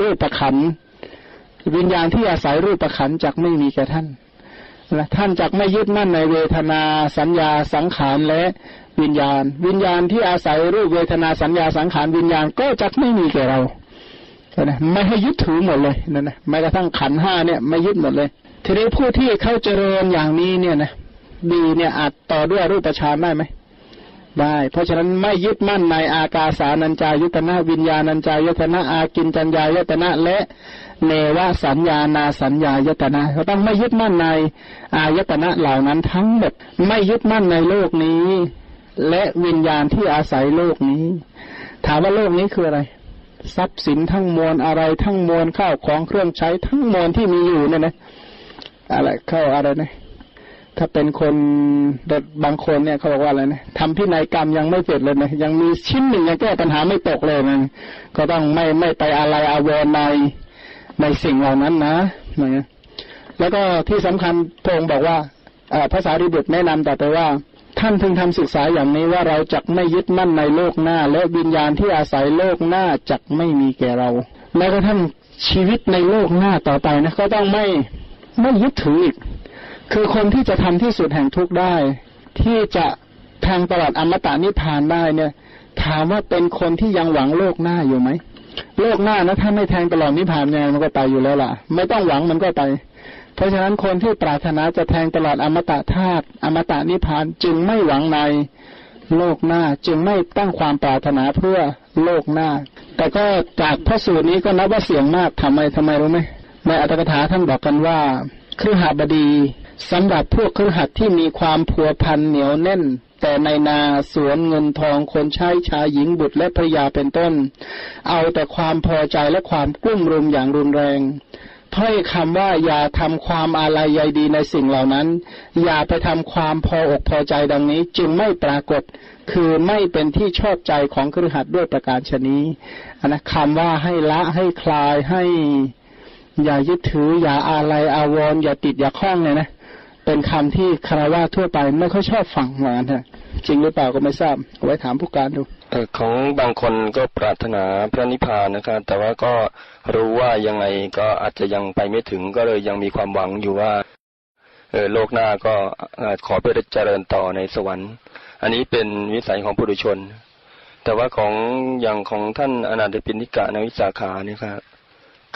รูปขันธ์วิญญาณที่อาศัยรูปขันธ์จักไม่มีแก่ท่านและท่านจักไม่ยึดมั่นในเวทนาสัญญาสังขารและวิญญาณวิญญาณที่อาศัยรูปเวทนาสัญญาสังขารวิญญาณก็จักไม่มีแก่เรานะไม่ให้ยึดถือหมดเลยนั่นนะแม้กระทั่งขันธ์ห้าเนี่ยไม่ยึดหมดเลยทีนี้ผู้ที่เข้าเจริญอย่างนี้เนี่ยนะดีเนี่ยอาจต่อด้วยรูปฌานได้ไหมได้เพราะฉะนั้นไม่ยึดมั่นในอากาสานัญจายตนะวิญญาณัญจายตนะอากินจัญญายตนะและเนวสัญญานาสัญญายตนะเราต้องไม่ยึดมั่นในอายตนะเหล่านั้นทั้งหมดไม่ยึดมั่นในโลกนี้และวิญญาณที่อาศัยโลกนี้ถามว่าโลกนี้คืออะไรทรัพย์สินทั้งมวลอะไรทั้งมวลข้าวของเครื่องใช้ทั้งมวลที่มีอยู่เนี่ยนะอะไรเข้าอะไรนะถ้าเป็นคนบางคนเนี่ยเขาบอกว่าอะไรนะทำพินัยกรรมยังไม่เสร็จเลยนะยังมีชิ้นหนึ่งยังแก้ปัญหาไม่ตกเลยนะก็ต้องไม่ไปอะไรอาวรในสิ่งเหล่านั้นนะนะแล้วก็ที่สำคัญพระองค์บอกว่าภาษาริบุตรแนะนำต่อไปว่าท่านพึงทำศึกษาอย่างนี้ว่าเราจักไม่ยึดมั่นในโลกหน้าและวิญญาณที่อาศัยโลกหน้าจักไม่มีแก่เราแม้กระทั่งชีวิตในโลกหน้าต่อไปนะก็ต้องไม่ ไม่ยึดถืออีกคือคนที่จะทำที่สุดแห่งทุกข์ได้ที่จะทางตลอดอมตะนิพพานได้เนี่ยถามว่าเป็นคนที่ยังหวังโลกหน้าอยู่ไหมโลกหน้านะถ้าไม่แทงตลอดนิพพานยังไงมันก็ไปอยู่แล้วล่ะไม่ต้องหวังมันก็ไปเพราะฉะนั้นคนที่ปรารถนาจะแทงตลอดอมตะธาตุอมตะนิพพานจึงไม่หวังในโลกหน้าจึงไม่ตั้งความปรารถนาเพื่อโลกหน้าแต่ก็จากพระสูตรนี้ก็นับว่าเสี่ยงมากทำไมรู้ไหมในอัตถกถาท่านบอกกันว่าคฤหบดีสำหรับพวกคฤหัสถ์ที่มีความผัวพันเหนียวแน่นแต่ในนาสวนเงินทองคนใช้ชายหญิงบุตรและภริยาเป็นต้นเอาแต่ความพอใจและความกุ้มรุมอย่างรุนแรงถ้อยคำว่าอย่าทำความอาลัยใยดีในสิ่งเหล่านั้นอย่าไปทำความพออกพอใจดังนี้จึงไม่ปรากฏคือไม่เป็นที่ชอบใจของคฤหัสถ์ด้วยประการชนี้นะคำว่าให้ละให้คลายให้อย่ายึดถืออย่าอาลัยอาวรณ์อย่าติดอย่าคล้องเนี่ยนะเป็นคำที่คฤหัสถ์ทั่วไปไม่ค่อยชอบฟังเหมือนกันจริงหรือเปล่าก็ไม่ทราบไว้ถามผู้การดูของบางคนก็ปรารถนาพระนิพพานนะครับแต่ว่าก็รู้ว่ายังไงก็อาจจะยังไปไม่ถึงก็เลยยังมีความหวังอยู่ว่าโลกหน้าก็ขอไปเจริญต่อในสวรรค์อันนี้เป็นวิสัยของปุถุชนแต่ว่าของอย่างของท่านอนาถปิณฑิกะนวิสาขานี่ครับ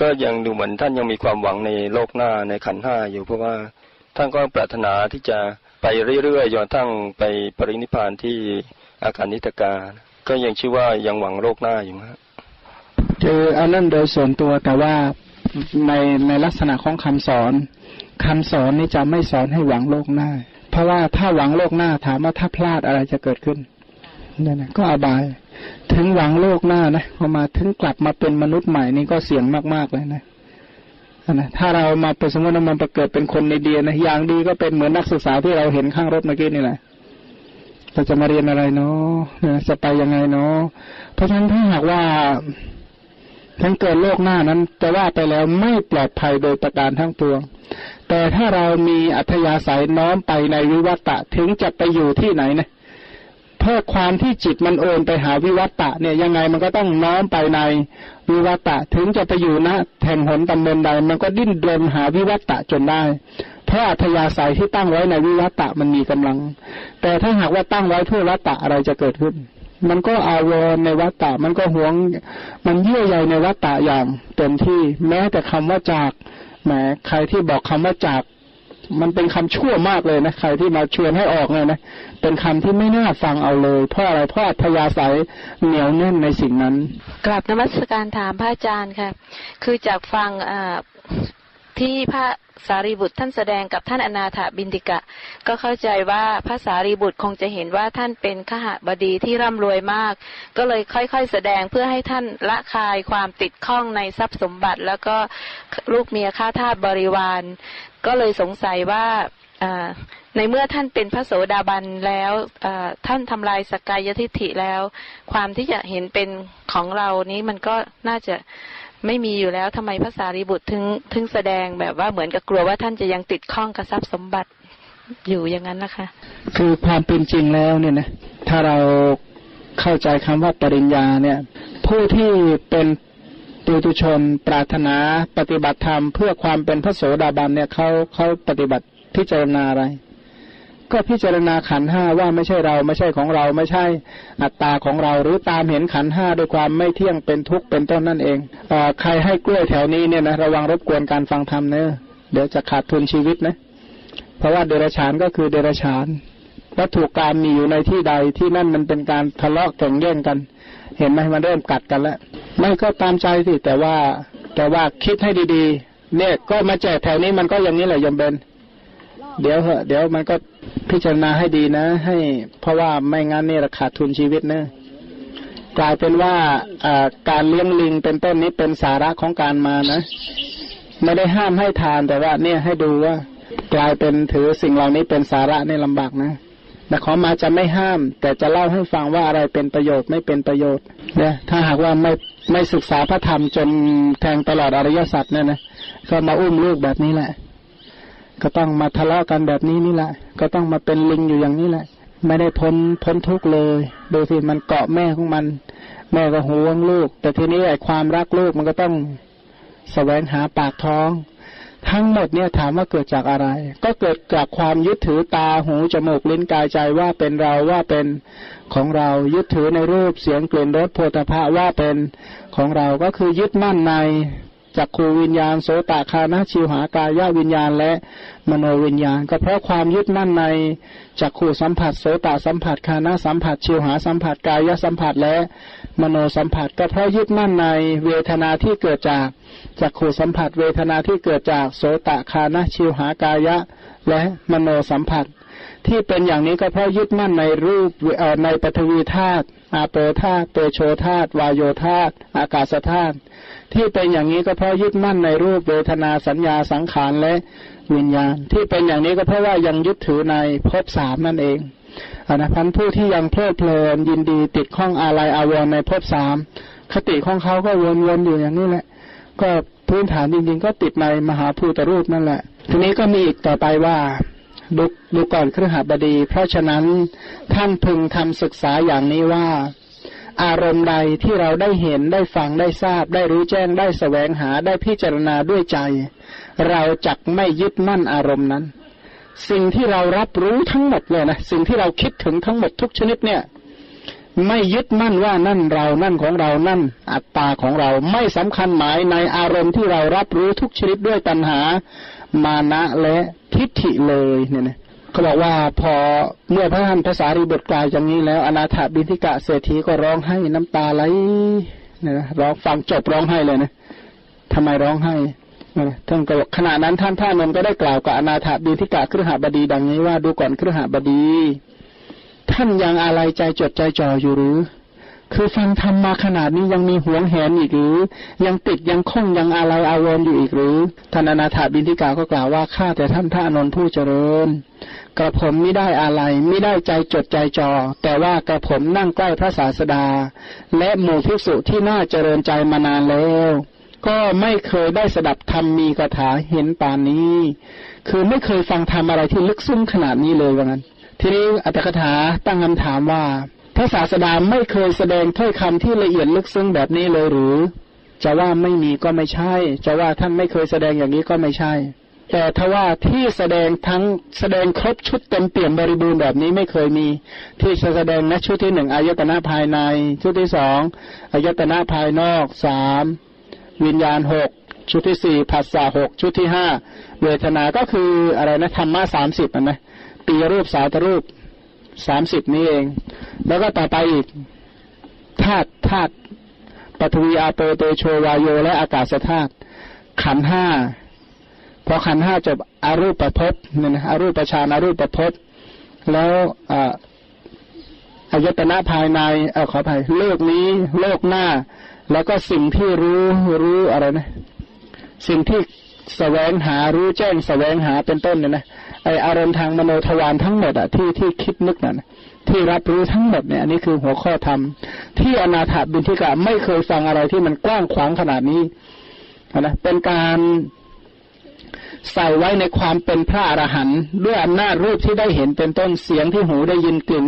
ก็ยังดูเหมือนท่านยังมีความหวังในโลกหน้าในขันธ์ห้าอยู่เพราะว่าท่านก็ปรารถนาที่จะไปเรื่อยๆจนทั้งไปปรินิพพานที่อาการนิตกาก็ยังชื่อว่ายังหวังโลกหน้าอยู่ฮะคืออันนั้นโดยส่วนตัวแต่ว่าในลักษณะของคำสอนนี่จะไม่สอนให้หวังโลกหน้าเพราะว่าถ้าหวังโลกหน้าถามว่าถ้าพลาดอะไรจะเกิดขึ้นนั่นนะก็อบายถึงหวังโลกหน้านะพอมาถึงกลับมาเป็นมนุษย์ใหม่นี่ก็เสี่ยงมากๆเลยนะถ้าเรามาเป็นสมมติว่ามันเกิดเป็นคนในเดียนะอย่างดีก็เป็นเหมือนนักศึกษาที่เราเห็นข้างรถเมื่อกี้นี่แหละเราจะมาเรียนอะไรเนาะจะไปยังไงเนาะเพราะฉะนั้นถ้าหากว่าทั้งเกิดโลกหน้านั้นแต่ว่าไปแล้วไม่ปลอดภัยโดยประการทั้งปวงแต่ถ้าเรามีอัธยาศัยน้อมไปในวิวัตะถึงจะไปอยู่ที่ไหนนะเพื่อความที่จิตมันโอนไปหาวิวัตะเนี่ยยังไงมันก็ต้องน้อมไปในวิวัตะถึงจะไปอยู่นะแห่งหนตำบลใดมันก็ดิ้นรนหาวิวัตะจนได้เพราะอัธยาศัยที่ตั้งไว้ในวิวัตะมันมีกำลังแต่ถ้าหากว่าตั้งไว้เพื่อวัตะอะไรจะเกิดขึ้นมันก็อาวรในวัตตะมันก็หวงมันเยื่อใยในวัตตะอย่างเต็มที่แม้แต่คำว่าจากแหมใครที่บอกคำว่าจากมันเป็นคำชั่วมากเลยนะใครที่มาชวนให้ออกเนี่ยนะเป็นคำที่ไม่น่าฟังเอาเลยเพราะอะไรเพราะอัธยาศัยเหนียวแน่นในสิ่งนั้นกราบนมัสการถามพระอาจารย์ค่ะคือจากฟังที่พระสารีบุตรท่านแสดงกับท่านอนาถบิณฑิกะก็เข้าใจว่าพระสารีบุตรคงจะเห็นว่าท่านเป็นคหบดีที่ร่ำรวยมากก็เลยค่อยๆแสดงเพื่อให้ท่านละคายความติดข้องในทรัพย์สมบัติแล้วก็ลูกเมียข้าทาสบริวารก็เลยสงสัยว่าในเมื่อท่านเป็นพระโสดาบันแล้วท่านทำลายสักกายทิฏฐิแล้วความที่จะเห็นเป็นของเรานี้มันก็น่าจะไม่มีอยู่แล้วทำไมพระสารีบุตรถึงแสดงแบบว่าเหมือนกับกลัวว่าท่านจะยังติดข้องกับทรัพย์สมบัติอยู่อย่างนั้นนะคะคือความเป็นจริงแล้วเนี่ยนะถ้าเราเข้าใจคำว่าปริญญาเนี่ยผู้ที่เป็นปุถุชนปรารถนาปฏิบัติธรรมเพื่อความเป็นพระโสดาบันเนี่ยเขาปฏิบัติพิจารณาอะไรก็พิจารณาขันธ์ห้าว่าไม่ใช่เราไม่ใช่ของเราไม่ใช่อัตตาของเราหรือตามเห็นขันธ์ห้าด้วยความไม่เที่ยงเป็นทุกข์เป็นต้นนั่นเองใครให้กล้วยแถวนี้เนี่ยนะระวังรบกวนการฟังธรรมเนอะเดี๋ยวจะขาดทุนชีวิตนะเพราะว่าเดรัจฉานก็คือเดรัจฉานวัตถุกรรมมีอยู่ในที่ใดที่นั่นมันเป็นการทะเลาะแข่งแย่งกันเห็นไหมมันเริ่มกัดกันแล้วไม่ก็ตามใจสิแต่ว่าคิดให้ดีๆเนี่ยก็มาแจกแถวนี้มันก็อย่างนี้แหละยมเบนเดี๋ยวมันก็พิจารณาให้ดีนะให้เพราะว่าไม่งั้นนี่ราคาทุนชีวิตนะกลายเป็นว่าการเลี้ยงลิงเป็นต้นนี้เป็นสาระของการมานะไม่ได้ห้ามให้ทานแต่ว่าเนี่ยให้ดูว่ากลายเป็นถือสิ่งเหล่านี้เป็นสาระนี่ลำบากนะแต่ขอมาจะไม่ห้ามแต่จะเล่าให้ฟังว่าอะไรเป็นประโยชน์ไม่เป็นประโยชน์นะถ้าหากว่าไม่ศึกษาพระธรรมจนแทงตลอดอริยสัจเนี่ยนะก็มาอุ้มลูกแบบนี้แหละก็ต้องมาทะเลาะกันแบบนี้นี่แหละก็ต้องมาเป็นลิงอยู่อย่างนี้แหละไม่ได้พ้นทุกข์เลยดูสิมันเกาะแม่ของมันแม่ก็หวงลูกแต่ทีนี้ไอ้ความรักลูกมันก็ต้องแสวงหาปากท้อง ทั้งหมดเนี่ยถามว่าเกิดจากอะไรก็เกิดจากความยึดถือตาหูจมูกลิ้นกายใจว่าเป็นเราว่าเป็นของเรายึดถือในรูปเสียงกลิ่นรสโผฏฐัพพะว่าเป็นของเราก็คือยึดมั่นในจักขูวิญญาณโสตคานะชิวหากายวิญญาณและมโนวิญญาณก็เพราะความยึดมั่นในจักขูสัมผัสโสตสัมผัสคานะสัมผัสชิวหาสัมผัสกายสัมผัสและมโนสัมผัสก็เพราะยึดมั่นในเวทนาที่เกิดจากจักขูสัมผัสเวทนาที่เกิดจากโสตคานะชิวหากายและมโนสัมผัสที่เป็นอย่างนี้ก็เพราะยึดมั่นในรูปในปฐวีธาตุอาโปธาตุเตโชธาตุวายโยธาตุอากาศธาตุที่เป็นอย่างนี้ก็เพราะยึดมั่นในรูปเวทนาสัญญาสังขารและวิญญาณที่เป็นอย่างนี้ก็เพราะว่ายังยึดถือในภพสามนั่นเองอนะพันผู้ที่ยังเพลิดเพลินยินดีติดข้องอาลัยอาวรณ์ในภพสามคติของเขาก็วนๆอยู่อย่างนี้แหละก็พื้นฐานจริงๆก็ติดในมหาภูตรูปนั่นแหละทีนี้ก็มีอีกต่อไปว่าดูก่อนคฤหบดีเพราะฉะนั้นท่านพึงทำศึกษาอย่างนี้ว่าอารมณ์ใดที่เราได้เห็นได้ฟังได้ทราบได้รู้แจ้งได้แสวงหาได้พิจารณาด้วยใจเราจักไม่ยึดมั่นอารมณ์นั้นสิ่งที่เรารับรู้ทั้งหมดเลยนะสิ่งที่เราคิดถึงทั้งหมดทุกชนิดเนี่ยไม่ยึดมั่นว่านั่นเรานั่นของเรานั่นอัตตาของเราไม่สำคัญหมายในอารมณ์ที่เรารับรู้ทุกชนิดด้วยตัณหามานะและทิฏฐิเลยเนี่ยนะเขาบอกว่าพอเมื่อพระท่านพระสารีบุตรกล่าวอย่างนี้แล้วอนาถบิณฑิกะเศรษฐีก็ร้องไห้น้ำตาไหลเนี่ยนะร้องฟังจบร้องไห้เลยนะทำไมร้องไห้ท่านก็บอกขณะนั้นท่านพระอานนท์ก็ได้กล่าวกับอนาถบิณฑิกะคฤหบดีดังนี้ว่าดูก่อนคฤหบดีท่านยังอะไรใจจดใจจ่ออยู่หรือคือฟังธรรมมาขนาดนี้ยังมีหวงแหนอีกหรือยังติดยังคล้องยังอะไรอาวรณ์อยู่อีกหรือท่านอนาถบิณฑิกาก็กล่าวว่าข้าแต่ท่านพระอานนท์ผู้เจริญกระผมไม่ได้อะไรไม่ได้ใจจดใจจ่อแต่ว่ากระผมนั่งใกล้พระศาสดาและหมู่ภิกษุที่น่าเจริญใจมานานแล้วก็ไม่เคยได้สดับธรรมมีคาถาเห็นปานนี้คือไม่เคยฟังธรรมอะไรที่ลึกซึ้งขนาดนี้เลยว่างั้นทีนี้อัตถกถาตั้งคำถามว่าพระศาสดาไม่เคยแสดงถ้อยคำที่ละเอียดลึกซึ้งแบบนี้เลยหรือจะว่าไม่มีก็ไม่ใช่จะว่าท่านไม่เคยแสดงอย่างนี้ก็ไม่ใช่แต่ถ้าว่าที่แสดงทั้งแสดงครบชุดเต็มเปี่ยมบริบูรณ์แบบนี้ไม่เคยมีที่แสดงณชุดที่หนึ่งอายตนะภายในชุดที่สองอายตนะภายนอกสามวิญญาณหกชุดที่สี่ผัสสะหกชุดที่ห้าเวทนาก็คืออะไรนะธรรมะ30นะปีรูปสาตรูป30นี้เองแล้วก็ต่อไปอีกธาตุปฐวีอาโปเตโชวาโยและอากาศธาตุขันธ์ห้าพอขันธ์ห้าจบอรูปภพเนี่ยนะอรูปฌานอรูปภพแล้วอายตนะภายในขออภัยโลกนี้โลกหน้าแล้วก็สิ่งที่รู้อะไรนะสิ่งที่แสวงหารู้แจ้งแสวงหาเป็นต้นเนี่ยนะไออารมณ์ทางมโนทวารทั้งหมดอะที่คิดนึกนั่นที่รับรู้ทั้งหมดเนี่ยอันนี้คือหัวข้อธรรมที่อนาถบิณฑิกะไม่เคยฟังอะไรที่มันกว้างขวางขนาดนี้นะเป็นการใส่ไว้ในความเป็นพระอรหันต์ด้วยอำนาจรูปที่ได้เห็นเป็นต้นเสียงที่หูได้ยินกลิ่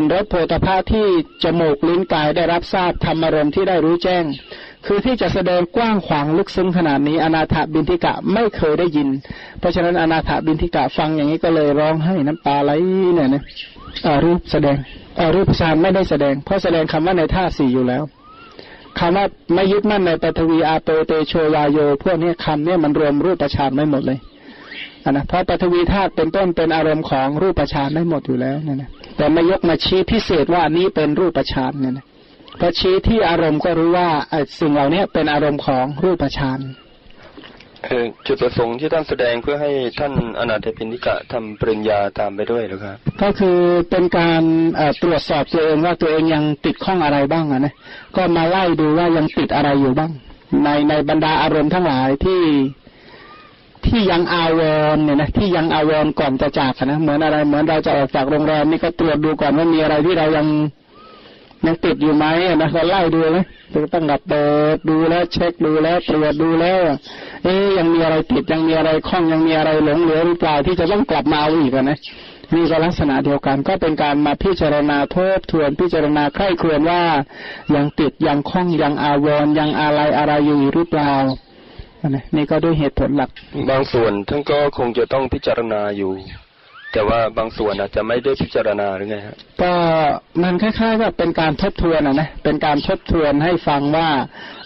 นรสโผฏฐัพพะที่จมูกลิ้นกายได้รับทราบธรรมารมณ์ที่ได้รู้แจ้งคือที่จะแสดงกว้างขวางลึกซึ้งขนาดนี้อนาถบิณฑิกะไม่เคยได้ยินเพราะฉะนั้นอนาถบิณฑิกะฟังอย่างนี้ก็เลยร้องไห้น้ำตาไหลเนี่ยนะรูปแสดงรูปฌานไม่ได้แสดงเพราะแสดงคำว่าในธาตุสี่อยู่แล้วคำว่าไม่ยึดมั่นในปฐวีอาโปเตโชวาโยพวกนี้คำเนี่ยมันรวมรูปฌานไม่หมดเลยนะเพราะปฐวีธาตุเป็นต้นเป็นอารมณ์ของรูปฌานไม่หมดอยู่แล้วเนี่ยนะแต่ไม่ยกมาชี้พิเศษว่าอันนี้เป็นรูปฌานเนี่ยนะพอชี้ที่อารมณ์ก็รู้ว่าสิ่งเหล่านี้เป็นอารมณ์ของรูปฌานจุดประสงค์ที่ท่านแสดงเพื่อให้ท่านอนาถบิณฑิกะทำปริญญาตามไปด้วยหรือครับก็คือเป็นการตรวจสอบตัวเองว่าตัวเองยังติดข้องอะไรบ้างนะก็มาไล่ดูว่ายังติดอะไรอยู่บ้างในบรรดาอารมณ์ทั้งหลายที่ยังอาวรเนี่ยนะที่ยังอาวรก่อนจะจากนะเหมือนเราจะออกจากโรงแรมนี่ก็ตรวจดูก่อนว่ามีอะไรที่เรายังติดอยู่ไหมนะก็ไล่ดูเลยต้องดับเบิดดูแล้วเช็คดูแล้วตรวจดูแล้วยังมีอะไรติดยังมีอะไรคล้องยังมีอะไรหลงเหลือหรือเปล่าที่จะต้องกลับมาเอาอีกนะนี่ก็ลักษณะเดียวกันก็เป็นการมาพิจารณาทบทวนพิจารณาใคร่ครวญว่ายังติดยังคล้องยังอาวรณ์ยังอะไรอยู่หรือเปล่า นี่ก็ด้วยเหตุผลหลักบางส่วนท่านก็คงจะต้องพิจารณาอยู่แต่ว่าบางส่วนอาจจะไม่ได้พิจารณาหรือไงครับก็มันคล้ายๆกับเป็นการทบทวนนะเป็นการทบทวนให้ฟังว่า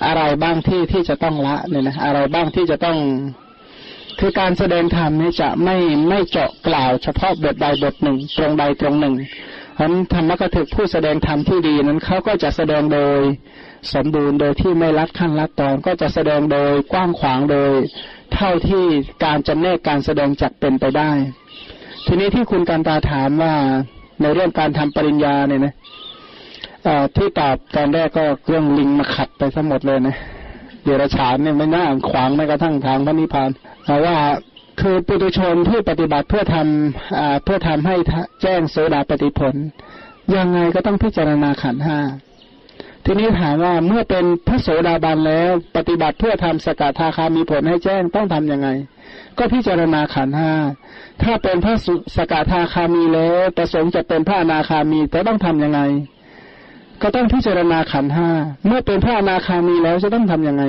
อะไรบ้างที่จะต้องละเนี่ยนะอะไรบ้างที่จะต้องคือการแสดงธรรมนี่จะไม่เจาะกล่าวเฉพาะบทใดบทหนึ่งตรงใดตรงหนึ่งเพราะฉะนั้นธรรมกถึกผู้แสดงธรรมที่ดีนั้นเขาก็จะแสดงโดยสมบูรณ์โดยที่ไม่ลัดขั้นลัดตอนก็จะแสดงโดยกว้างขวางโดยเท่าที่การจำแนกการแสดงจักเป็นไปได้ทีนี้ที่คุณการตาถามว่าในเรื่องการทำปริญญาเนี่ยนะที่ตอบตอนแรกก็เรื่องลิงมาขัดไปทั้งหมดเลยนะเดรัจฉานเนี่ยไม่น่าขวางแม้กระทั่งทางพระนิพพานเพราะว่าคือปุถุชนที่ปฏิบัติเพื่อทำให้แจ้งโสดาปัตติผลยังไงก็ต้องพิจารณาขันธ์5ทีนี้ถามว่าเมื่อเป็นพระโสดาบันแล้วปฏิบัติเพื่อทำสกทาคามีผลให้แจ้งต้องทํำยังไงก็พิจารณาขันธ์5ถ้าเป็นพระสกทาคามีแล้วประสงค์จะเป็นพระอนาคามีจะต้องทํำยังไงก็ต้องพิจารณาขันธ์5เมื่อเป็นพระอนาคามีแล้วจะต้องทํำยังไง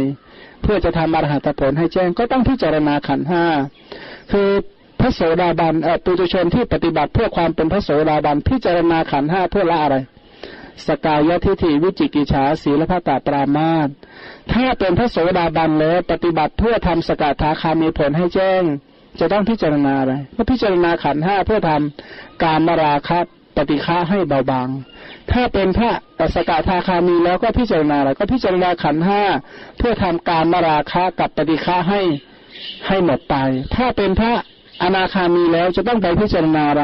เพื่อจะทำอรหัตผลให้แจ้งก็ต้องพิจารณาขันธ์5คือพระโสดาบันปุถุชนที่ปฏิบัติเพื่อความเป็นพระโสดาบันพิจารณาขันธ์5เพื่อละอะไรสกายทิฏฐิวิจิกิจฉาสีลภัตตปรามาสถ้าเป็นพระโสดาบันแล้วปฏิบัติเพื่อทำสกทาคามีผลให้แจ้งจะต้องพิจารณาอะไรก็พิจารณาขันธ์5เพื่อทำกามราคะปฏิฆะให้เบาบางถ้าเป็นพระสกทาคามีแล้วก็พิจารณาอะไรก็พิจารณาขันธ์5เพื่อทำการมราคะกับปฏิฆะให้หมดไปถ้าเป็นพระอนาคามีแล้วจะต้องไปพิจารณาอะไร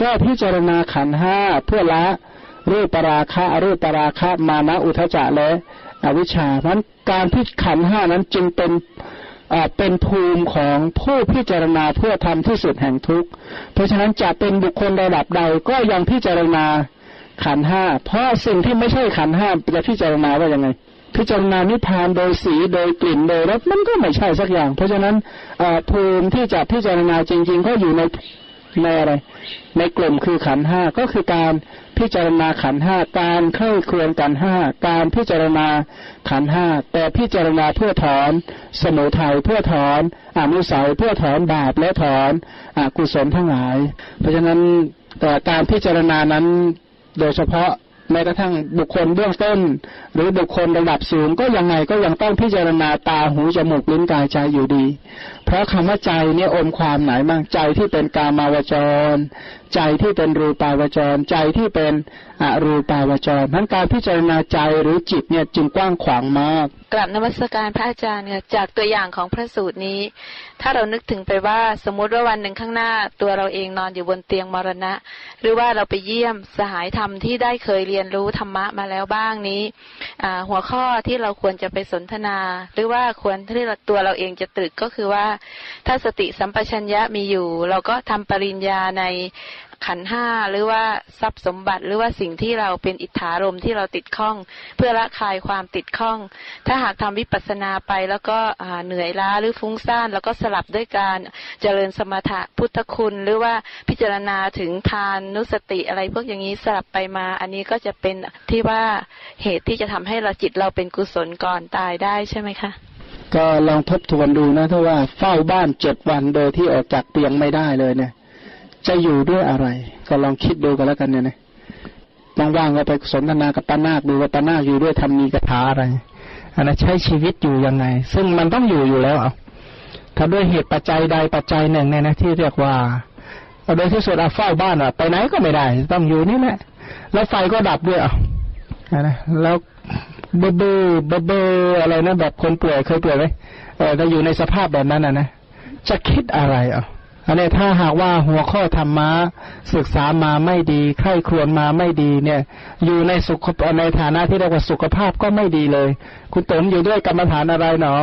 ก็พิจารณาขันธ์5เพื่อละรูปราคะอรูปราคะมานะอุทธัจจะและอวิชชาเพราะฉะนั้นการพิจารณาขันธ์5นั้นจึงเป็นภูมิของผู้พิจารณาเพื่อทำที่สุดแห่งทุกข์เพราะฉะนั้นจะเป็นบุคคลระดับใดก็ยังพิจารณาขันธ์5เพราะสิ่งที่ไม่ใช่ขันธ์5จะพิจารณาว่ายังไงพิจารณานิพพานโดยสีโดยกลิ่นโดยรสมันก็ไม่ใช่สักอย่างเพราะฉะนั้นภูมิที่จะพิจารณาจริงๆก็อยู่ในอะไรในกลุ่มคือขันธ์5ก็คือการพิจารณาขันธ์5การใคร่ครวญขันธ์5การพิจารณาขันธ์5แต่พิจารณาเพื่อถอนสมุทัยเพื่อถอนอนุสัยเพื่อถอนบาปและถอนอกุศลทั้งหลายเพราะฉะนั้นการพิจารณานั้นโดยเฉพาะแม้กระทั่งบุคคลเบื้องต้นหรือบุคคลระดับสูงก็ยังไงก็ยังต้องพิจารณาตาหูจมูกลิ้นกายใจอยู่ดีเพราะคำว่าใจเนี่ยอมความหมายมากใจที่เป็นกามาวจรใจที่เป็นรูปาวจรใจที่เป็นอรูปาวจรนั้นการพิจารณาใจหรือจิตเนี่ยจึงกว้างขวางมากกราบนมัสการพระอาจารย์ค่ะจากตัวอย่างของพระสูตรนี้ถ้าเรานึกถึงไปว่าสมมุติว่าวันหนึ่งข้างหน้าตัวเราเองนอนอยู่บนเตียงมรณะหรือว่าเราไปเยี่ยมสหายธรรมที่ได้เคยเรียนรู้ธรรมะมาแล้วบ้างนี้หัวข้อที่เราควรจะไปสนทนาหรือว่าควรที่ตัวเราเองจะตรึกก็คือว่าถ้าสติสัมปชัญญะมีอยู่เราก็ทำปริญญาในขันธ์5หรือว่าทรัพย์สมบัติหรือว่าสิ่งที่เราเป็นอิทธารมที่เราติดข้องเพื่อละคลายความติดข้องถ้าหากทำวิปัสสนาไปแล้วก็เหนื่อยล้าหรือฟุ้งซ่านแล้วก็สลับด้วยการเจริญสมถะพุทธคุณหรือว่าพิจารณาถึงทานนุสติอะไรพวกอย่างนี้สลับไปมาอันนี้ก็จะเป็นที่ว่าเหตุที่จะทำให้เราจิตเราเป็นกุศลก่อนตายได้ใช่ไหมคะก็ลองทบทวนดูนะถ้าว่าเฝ้าบ้าน7วันโดยที่ออกจากเตียงไม่ได้เลยเนี่ยจะอยู่ด้วยอะไรก็ลองคิดดูกันแล้วกันเนี่ยนะว่างๆก็ไปสนทนากับปานาคดูว่าปานาคอยู่ด้วยทำมีกถาอะไรอันนั้นใช้ชีวิตอยู่ยังไงซึ่งมันต้องอยู่แล้วเอาถ้าด้วยเหตุปัจจัยใดปัจจัยหนึ่งเนี่ยนะที่เรียกว่าโดยที่สุดเอาเฝ้าบ้านอะไปไหนก็ไม่ได้ต้องอยู่นี่แหละแล้วไฟก็ดับด้วยเอานะแล้วเบอร์เบอร์อะไรนะแบบคนป่วยเคยป่วยไหมจะอยู่ในสภาพแบบนั้นนะจะคิดอะไรเอาอันนี้ถ้าหากว่าหัวข้อธรรมะศึกษามาไม่ดีใคร่ครวญมาไม่ดีเนี่ยอยู่ในฐานะที่เรียกว่าสุขภาพก็ไม่ดีเลยคุณต๋มอยู่ด้วยกรรมฐานอะไรหนอ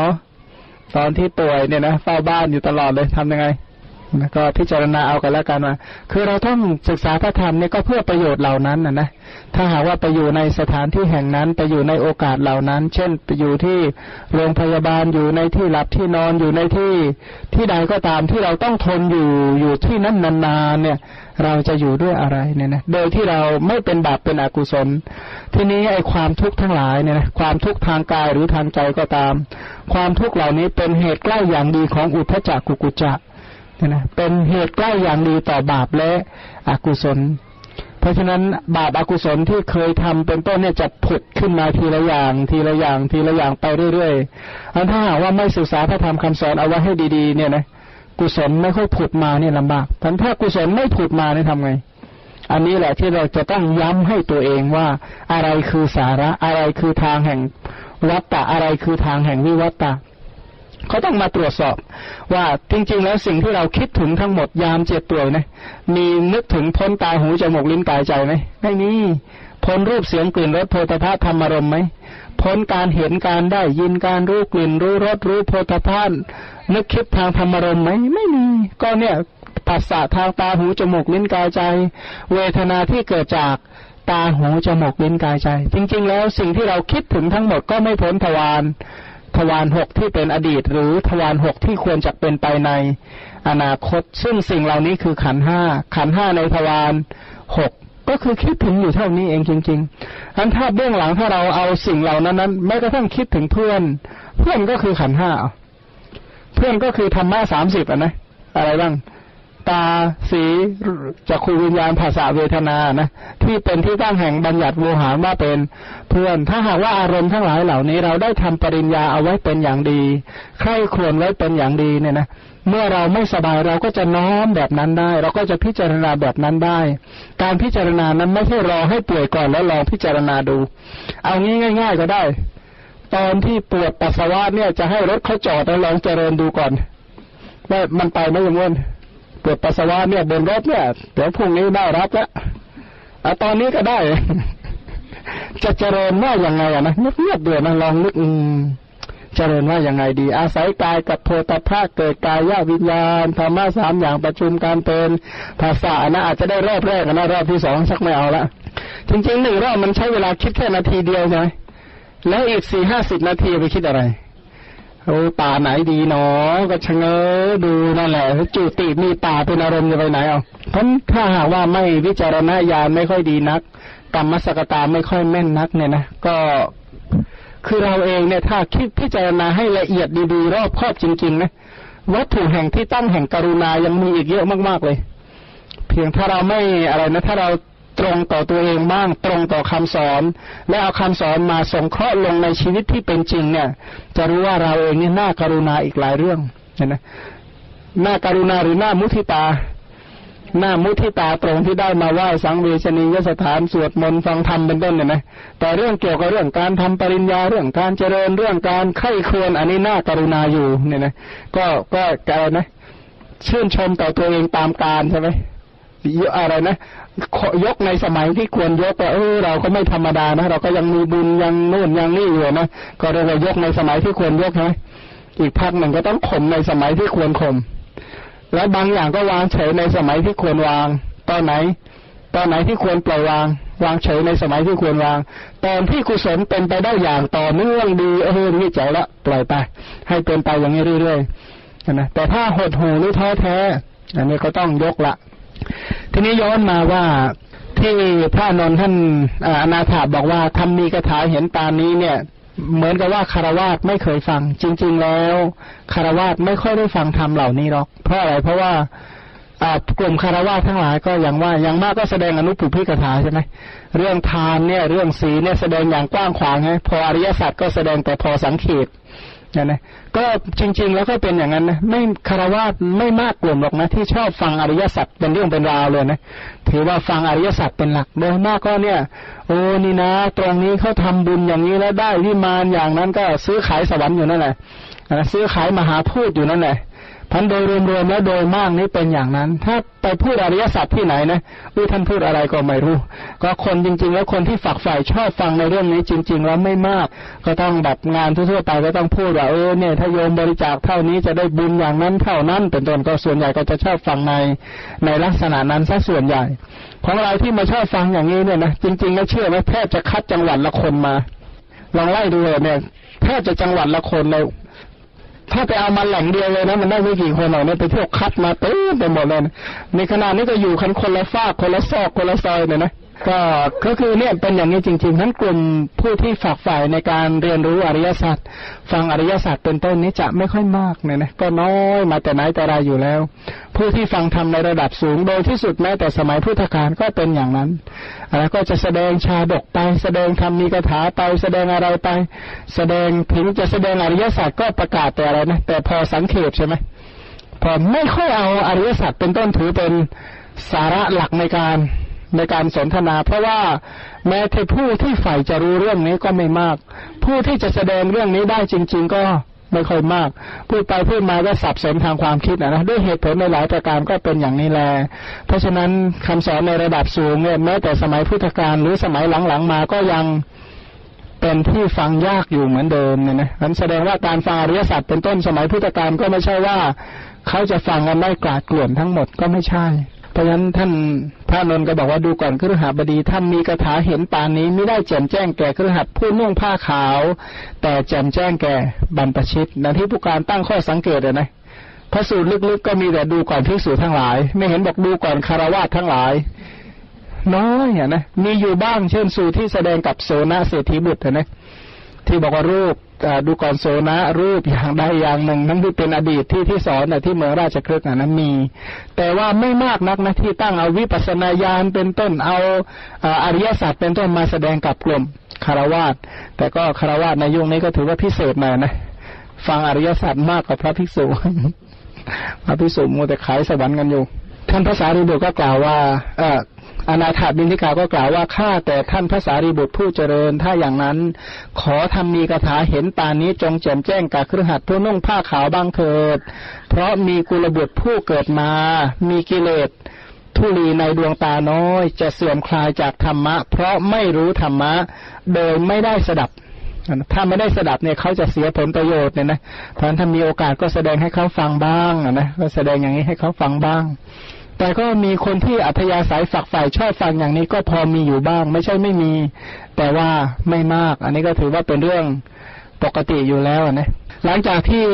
ตอนที่ป่วยเนี่ยนะเฝ้าบ้านอยู่ตลอดเลยทำยังไง แล้วก็พิจารณาเอากันแล้วกันว่าคือเราต้องศึกษาพระธรรมเนี่ยก็เพื่อประโยชน์เหล่านั้นนะถ้าหากว่าไปอยู่ในสถานที่แห่งนั้นไปอยู่ในโอกาสเหล่านั้นเช่นไปอยู่ที่โรงพยาบาลอยู่ในที่หลับที่นอนอยู่ในที่ใดก็ตามที่เราต้องทนอยู่ที่นั้นนานๆเนี่ยเราจะอยู่ด้วยอะไรเนี่ยนะโดยที่เราไม่เป็นบาปเป็นอกุศลทีนี้ไอ้ความทุกข์ทั้งหลายเนี่ยนะความทุกข์ทางกายหรือทางใจก็ตามความทุกข์เหล่านี้เป็นเหตุใกล้อย่างดีของอุทธัจจะกุกุจจะนะเป็นเหตุใกล้อย่างดีต่อบาปและอกุศลเพราะฉะนั้นบาปอกุศลที่เคยทำเป็นต้นเนี่ยจะผุดขึ้นมาทีละอย่างทีละอย่างทีละอย่างไปเรื่อยๆอันถ้าหากว่าไม่ศึกษาพระธรรมคำสอนเอาไว้ให้ดีๆเนี่ยนะกุศลไม่ค่อยผุดมาเนี่ยลำบากถ้ากุศลไม่ผุดมาเนี่ยทำไงอันนี้แหละที่เราจะต้องย้ำให้ตัวเองว่าอะไรคือสาระอะไรคือทางแห่งวัฏฏะอะไรคือทางแห่งวิวัฏฏะเขาต้องมาตรวจสอบว่าจริงๆแล้วสิ่งที่เราคิดถึงทั้งหมดยามเจ็บป่วยนะมีนึกถึงพ้นตาหูจมูกลิ้นกายใจไหมไม่มีพ้นรูปเสียงกลิ่นรสโผฏฐัพพะธรรมารมณ์ไหมพ้นการเห็นการได้ยินการรู้กลิ่นรู้รสรู้โผฏฐัพพะนึกคิดทางธรรมารมณ์ไหมไม่มีก็เนี่ยผัสสะทางตาหูจมูกลิ้นกายใจเวทนาที่เกิดจากตาหูจมูกลิ้นกายใจจริงๆแล้วสิ่งที่เราคิดถึงทั้งหมดก็ไม่พ้นทวารหกที่เป็นอดีตหรือทวารหกที่ควรจะเป็นไปในอนาคตซึ่งสิ่งเหล่านี้คือขันธ์ห้าในทวารหกก็คือคิดถึงอยู่เท่านี้เองจริงๆอันถ้าเบื้องหลังถ้าเราเอาสิ่งเหล่านั้นไม่กระทั่งคิดถึงเพื่อนก็คือขันธ์ห้าเพื่อนก็คือธรรมะ30นะอะไรบ้างตาสีจักขุวิญญาณผัสสะเวทนานะที่เป็นที่ตั้งแห่งบัญญัติโวหารว่าเป็นเพื่อนถ้าหากว่าอารมณ์ทั้งหลายเหล่านี้เราได้ทำปริญญาเอาไว้เป็นอย่างดีใคร่ครวญไว้เป็นอย่างดีเนี่ยนะเมื่อเราไม่สบายเราก็จะน้อมแบบนั้นได้เราก็จะพิจารณาแบบนั้นได้การพิจารณานั้นไม่ใช่รอให้ป่วยก่อนแล้วลองพิจารณาดูเอางี้ง่ายๆก็ได้ตอนที่ปวดปัสสาวะเนี่ยจะให้รถเขาจอดแล้วลองเจริญดูก่อนว่ามันไปไหมอย่างนั้นปวดปัสสาวะเนี่ยบนรถเนี่ยเดี๋ยวพรุ่งนี้ได้รับแล้วตอนนี้ก็ได้ จะเจริญว่าอย่างไงนะนึกเงียบเบื่อนะลองนึกเจริญว่าอย่างไงดีอาศัยกายกับโพธภาคเกิดกายวิญญาณธรรมะสามอย่างประชุมการเป็นภาษานะอาจจะได้รอบแรกนะรอบที่สองชักไม่เอาละจริงๆหนึ่งรอบมันใช้เวลาคิดแค่นาทีเดียวใช่ไหมแล้วอีก 40 นาทีไปคิดอะไรโอ้ป่าไหนดีหนอก็ชะเง้อดูนั่นแหละจุติมีป่าเป็นอารมณ์จะไปไหนเอาเพราะถ้าหากว่าไม่วิจารณญาณไม่ค่อยดีนักกรรมสกตาไม่ค่อยแม่นนักเนี่ยนะก็คือเราเองเนี่ยถ้าคิดพิจารณาให้ละเอียดดีๆรอบครอบจริงๆนะวัตถุแห่งที่ตั้งแห่งกรุณายังมีอีกเยอะมากๆเลยเพียงถ้าเราไม่อะไรนะถ้าเราตรงต่อตัวเองบ้างตรงต่อคำสอนและเอาคำสอนมาสงเคราะห์ลงในชีวิตที่เป็นจริงเนี่ยจะรู้ว่าเราเองเนี่ยน่าการุณาอีกหลายเรื่องนะน่าการุณาหรือน่ามุทิตาตรงที่ได้มาไหว้สังเวชนียสถานสวดมนต์ฟังธรรมเป็นต้นเนี่ยนะแต่เรื่องเกี่ยวกับเรื่องการทำปริญญาเรื่องการเจริญเรื่องการไข้ควรอันนี้น่าการุณาอยู่เนี่ยนะก็อะไรนะชื่นชมต่อตัวเองตามกาลใช่ไหมอะไรนะยกในสมัยที่ควรยกแต่เราก็ไม่ธรรมดานะเราก็ยังมีบุญยังโน่นยังนี่อยู่นะก็เรียกว่ายกในสมัยที่ควรยกใช่ไหมอีกพักหนึ่งก็ต้องข่มในสมัยที่ควรข่มแล้วบางอย่างก็วางเฉยในสมัยที่ควรวางตอนไหนที่ควรปล่อยวางเฉยในสมัยที่ควรวางตอนที่กุศลเป็นไปได้อย่างต่อเนื่องดีนี่เจ๋งละปล่อยไปให้เป็นไปอย่างนี้เรื่อยๆนะแต่ถ้าหดหู่หรือท้อแท้อันนี้ก็ต้องยกละทีนี้ย้อนมาว่าที่พระนนท์ท่านอนาถาบอกว่าธรรมีกถาเห็นตามนี้เนี่ยเหมือนกับว่าคฤหัสถ์ไม่เคยฟังจริงๆแล้วคฤหัสถ์ไม่ค่อยได้ฟังธรรมเหล่านี้หรอกเพราะอะไรเพราะว่ากลุ่มคฤหัสถ์ทั้งหลายก็อย่างว่าอย่างมากก็แสดงอนุปุพพิกถาใช่ไหมเรื่องทานเนี่ยเรื่องศีลเนี่ยแสดงอย่างกว้างขวางไงพออริยสัจก็แสดงแต่พอสังเขปนะก็จริงๆแล้วก็เป็นอย่างนั้นนะไม่คฤหัสถ์ไม่มากกลุ่มหรอกนะที่ชอบฟังอริยสัจเป็นเรื่องเป็นราวเลยนะถือว่าฟังอริยสัจเป็นหลักโดยมากก็เนี่ยโอ้นี่นะตรงนี้เขาทำบุญอย่างนี้แล้วได้วิมานอย่างนั้นก็ซื้อขายสวรรค์อยู่นั่นแหละซื้อขายมหาพูดอยู่นั่นแหละ ท่านโดยรวมๆแล้วโดยมากนี้เป็นอย่างนั้นถ้าไปพูดอริยสัจที่ไหนนะท่านพูดอะไรก็ไม่รู้ก็คนจริงๆแล้วคนที่ฝักใฝ่ชอบฟังในเรื่องนี้จริงๆแล้วไม่มากก็ต้องแบบงานทั่วๆไปก็ต้องพูดว่าเนี่ยถ้าโยมบริจาคเท่านี้จะได้บุญอย่างนั้นเท่านั้นเป็นต้นก็ส่วนใหญ่ก็จะชอบฟังในลักษณะนั้นซะส่วนใหญ่ของเราที่มาชอบฟังอย่างนี้เนี่ยนะจริงๆแล้วเชื่อไหมแทบจะคัดจังหวัดละคนมาลองไล่ดูเลยเนี่ยแทบจะจังหวัดละคนเลยถ้าไปเอามาแหล่งเดียวเลยนะมันได้ไม่กี่คนหรอกเนี่ยไปพวกคัดมาเต็มไปหมดเลยนะในขณะนี้ก็อยู่กันคนละฝากคนละซอกคนละซอยเนี่ยนะก็คือเนี่ยเป็นอย่างนี้จริงๆทั้งกลุ่มผู้ที่ฝักใฝ่ในการเรียนรู้อริยสัจฟังอริยสัจเป็นต้นนี้จะไม่ค่อยมากเนี่ยนะก็น้อยมาแต่ไหนแต่ไรอยู่แล้วผู้ที่ฟังธรรมในระดับสูงโดยที่สุดแม้แต่สมัยพุทธกาลก็เป็นอย่างนั้นแล้วก็จะแสดงชาดกไปแสดงธรรมมีคาถาไปแสดงอะไรไปแสดงถึงจะแสดงอริยสัจก็ประกาศแต่อะไรนะแต่พอสังเขปใช่ไหมพอไม่ค่อยเอาอริยสัจเป็นต้นถือเป็นสาระหลักในการสนทนาเพราะว่าแม้แต่ผู้ที่ใฝ่จะรู้เรื่องนี้ก็ไม่มากผู้ที่จะแสดงเรื่องนี้ได้จริงๆก็ไม่ค่อยมากพูดไปพูดมาก็สับสนทางความคิดนะด้วยเหตุผลในหลายประการก็เป็นอย่างนี้แลเพราะฉะนั้นคำสอนในระดับสูงเนี่ยแม้แต่สมัยพุทธกาลหรือสมัยหลังๆมาก็ยังเป็นที่ฟังยากอยู่เหมือนเดิมเนี่ยนะนั้นแสดงว่าการฟังอริยสัจเป็นต้นสมัยพุทธกาลก็ไม่ใช่ว่าเขาจะฟังกันได้กลาดเกลื่อนทั้งหมดก็ไม่ใช่เพราะฉะนั้นท่านพระนนท์ก็บอกว่าดูก่อนคฤหบดีท่านมีคาถาเห็นปานนี้ไม่ได้แจ่มแจ้งแก่คฤหัสถ์ผู้นุ่งผ้าขาวแต่แจ่มแจ้งแก่บรรพชิตนะที่ผู้การตั้งข้อสังเกตเลยนะพระสูตรลึกๆก็มีแต่ดูก่อนภิกษุทั้งหลายไม่เห็นบอกดูก่อนคฤหัสถ์ทั้งหลายน้อยนะมีอยู่บ้างเช่นสูตรที่แสดงกับโสณเศรษฐีบุตรนะที่บอกว่ารูปดูก่อนโสณรูปอย่างใดอย่างหนึ่งทั้งที่เป็นอดีตที่สอนที่เมืองราชคฤห์นั้นมีแต่ว่าไม่มากนักนะที่ตั้งเอาวิปัสสนาญาณเป็นต้นเอาอริยสัจเป็นต้นมาแสดงกับกลุ่มคฤหัสถ์แต่ก็คฤหัสถ์ในยุคนี้ก็ถือว่าพิเศษหน่อยนะฟังอริยสัจมากกว่าพระภิกษุพระภิกษุมัวแต่ขายสวรรค์กันอยู่ท่านพระสารีบุตรก็กล่าวว่าอนาถบิณฑิกาก็กล่าวว่าข้าแต่ท่านพระสารีบุตรผู้เจริญถ้าอย่างนั้นขอธรรมมีคาถาเห็นปานนี้จงแจ่มแจ้งกับคฤหัสถ์ผู้นุ่งผ้าขาวบ้างเถิดเพราะมีกุลบุตรผู้เกิดมามีกิเลสทุลีในดวงตาน้อยจะเสื่อมคลายจากธรรมะเพราะไม่รู้ธรรมะโดยไม่ได้สดับถ้าไม่ได้สดับเนี่ยเขาจะเสียผลประโยชน์เนี่ยนะเพราะฉะนั้นถ้ามีโอกาสก็แสดงให้เขาฟังบ้างนะก็แสดงอย่างนี้ให้เขาฟังบ้างแต่ก็มีคนที่อัธยาศัยฝักใฝ่ชอบฟังอย่างนี้ก็พอมีอยู่บ้างไม่ใช่ไม่มีแต่ว่าไม่มากอันนี้ก็ถือว่าเป็นเรื่องปกติอยู่แล้วนะหลังจากที่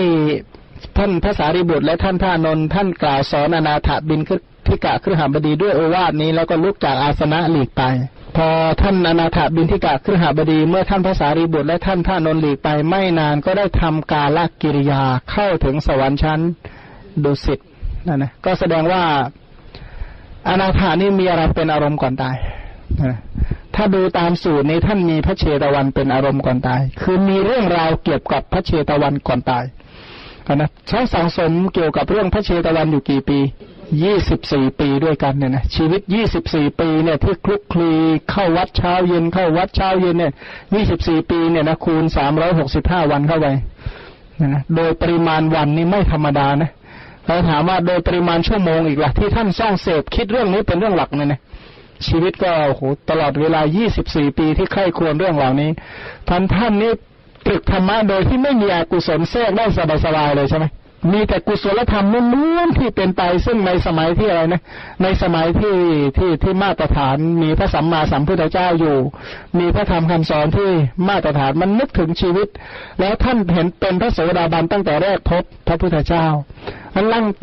ท่านพระสารีบุตรและท่านพระนนท์ท่านกล่าวสอนอนาถบิณฑิกะคฤหบดีด้วยโอวาทนี้แล้วก็ลุกจากอาสนะหลีกไปพอท่านอนาถบิณฑิกะคฤหบดีเมื่อท่านพระสารีบุตรและท่านพระนนท์หลีกไปไม่นานก็ได้ทำกาลกิริยาเข้าถึงสวรรค์ชั้นดุสิตนะก็แสดงว่าอนาถานี่มีอะไรเป็นอารมณ์ก่อนตายถ้าดูตามสูตรนี้ท่านมีพระเชตวันเป็นอารมณ์ก่อนตายคือมีเรื่องราวเกี่ยวกับพระเชตวันก่อนตายนะใช้สังสมเกี่ยวกับเรื่องพระเชตวันอยู่กี่ปี24 ปีด้วยกันเนี่ยนะชีวิต24 ปีเนี่ยที่คลุกคลีเข้าวัดเช้าเย็นเข้าวัดเช้าเย็นเนี่ย24 ปีเนี่ยนะคูณ365 วันเข้าไปนะโดยปริมาณวันนี่ไม่ธรรมดานะเราถามว่าโดยปริมาณชั่วโมงอีกล่ะที่ท่านสร้างเสพคิดเรื่องนี้เป็นเรื่องหลักเนี่ยนะชีวิตก็โอ้โหตลอดเวลา24 ปีที่ใคร่ครวญเรื่องเหล่านี้ท่านนี่ตรึกธรรมะโดยที่ไม่มีอกุศลแทรกได้สบายๆเลยใช่ไหมมีแต่กุศลธรรมล้วนๆที่เป็นไปซึ่งในสมัยที่อะไรนะในสมัยที่มาตรฐานมีพระสัมมาสัมพุทธเจ้าอยู่มีพระธรรมคำสอนที่มาตรฐานมันนึกถึงชีวิตแล้วท่านเห็นเป็นพระโสดาบันตั้งแต่แรกพบพระพุทธเจ้า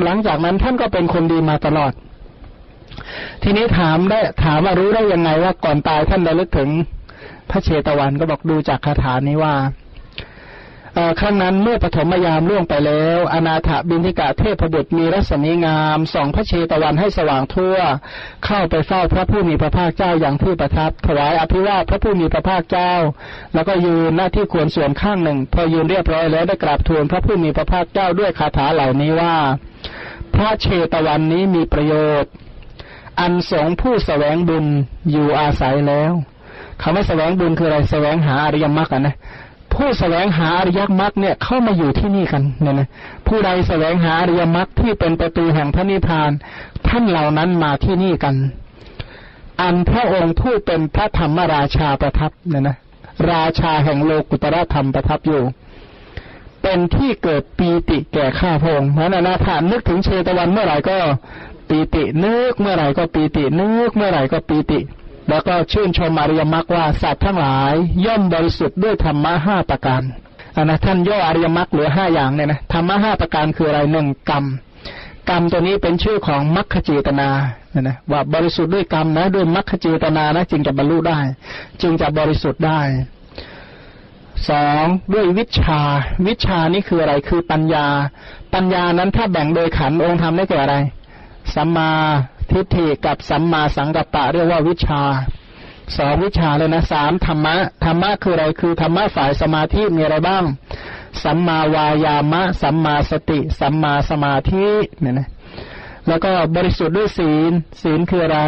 หลังจากนั้นท่านก็เป็นคนดีมาตลอดทีนี้ถามว่ารู้ได้ยังไงว่าก่อนตายท่านได้ลึกถึงพระเชตวันก็บอกดูจากคาถานี้ว่าครั้งนั้นเมื่อปฐมยามล่วงไปแล้วอนาถบิณฑิกะเทพบุตรมีรัศมีงามส่องพระเชตวันให้สว่างทั่วเข้าไปเฝ้าพระผู้มีพระภาคเจ้าอย่างที่ประทับถวายอภิวาทพระผู้มีพระภาคเจ้าแล้วก็ยืนหน้าที่ควรส่วนข้างหนึ่งพอยืนเรียบร้อยแล้วได้กราบทูลพระผู้มีพระภาคเจ้าด้วยคาถาเหล่านี้ว่าพระเชตวันนี้มีประโยชน์อันสงฆ์ผู้แสวงบุญอยู่อาศัยแล้วคำว่าแสวงบุญคืออะไรแสวงหาอริยมรรคนะ ผู้แสวงหาอริยมรรคเนี่ยเข้ามาอยู่ที่นี่กันเนี่ยนะผู้ใดแสวงหาอริยมรรคที่เป็นประตูแห่งพระนิพพานท่านเหล่านั้นมาที่นี่กันอันพระองค์ผู้เป็นพระธรรมราชาประทับเนี่ยนะราชาแห่งโลกุตรธรรมประทับอยู่เป็นที่เกิดปีติแก่ข้าพระองค์นั้นนะถ้านึกถึงเชตวันเมื่อไหร่ก็ปีตินึกเมื่อไหร่ก็ปีตินึกเมื่อไหร่ก็ปีติแล้วก็ชื่นชมอริยมรรคว่าสัตว์ทั้งหลายย่อมบริสุทธิ์ด้วยธรรมะ5ประการนะท่านย่ออริยมรรคเหลือ5อย่างเนี่ยนะธรรมะ5ประการคืออะไร1กรรมกรรมตัวนี้เป็นชื่อของมรรคเจตนานะว่าบริสุทธิ์ด้วยกรรมนะด้วยมรรคเจตนานะจึงจะบรรลุได้จึงจะบริสุทธิ์ได้2ด้วยวิชาวิชานี่คืออะไรคือปัญญาปัญญานั้นถ้าแบ่งโดยขันธ์องค์ธรรมได้แก่อะไรสัมมาทิฏฐิกับสัมมาสังกัปปะเรียกว่าวิชา2วิชาเลยนะ3ธรรมะธรรมะคืออะไรคือธรรมะฝ่ายสมาธิมีอะไรบ้างสัมมาวายามะสัมมาสติสัมมาสมาธิเนี่ยนะแล้วก็บริสุทธิ์ด้วยศีลศีลคืออะไร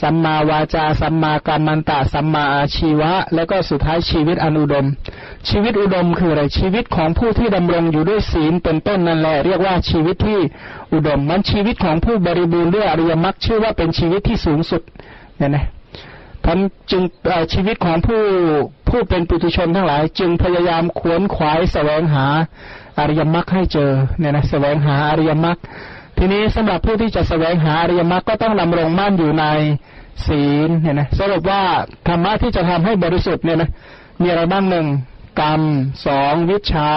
สัมมาวาจาสัมมากัมมันตะสัมมาอาชีวะแล้วก็สุดท้ายชีวิตอันอุดมชีวิตอุดมคืออะไรชีวิตของผู้ที่ดำรงอยู่ด้วยศีลเป็นต้นนั่นแหละเรียกว่าชีวิตที่อุดมมันชีวิตของผู้บริบูรณ์ด้วยอริยมรรคชื่อว่าเป็นชีวิตที่สูงสุดเนี่ยนะท่านจึงชีวิตของผู้เป็นปุถุชนทั้งหลายจึงพยายามขวนขวายแสวงหาอริยมรรคให้เจอเนี่ยนะแสวงหาอริยมรรคทีนี้สำหรับผู้ที่จะแสวงหาอริยมรรคก็ต้องดำรงมั่นอยู่ในศีลเนี่ยนะสรุปว่าธรรมะที่จะทำให้บริสุทธิ์เนี่ยนะมีอะไรบ้าง1กรรม2วิชา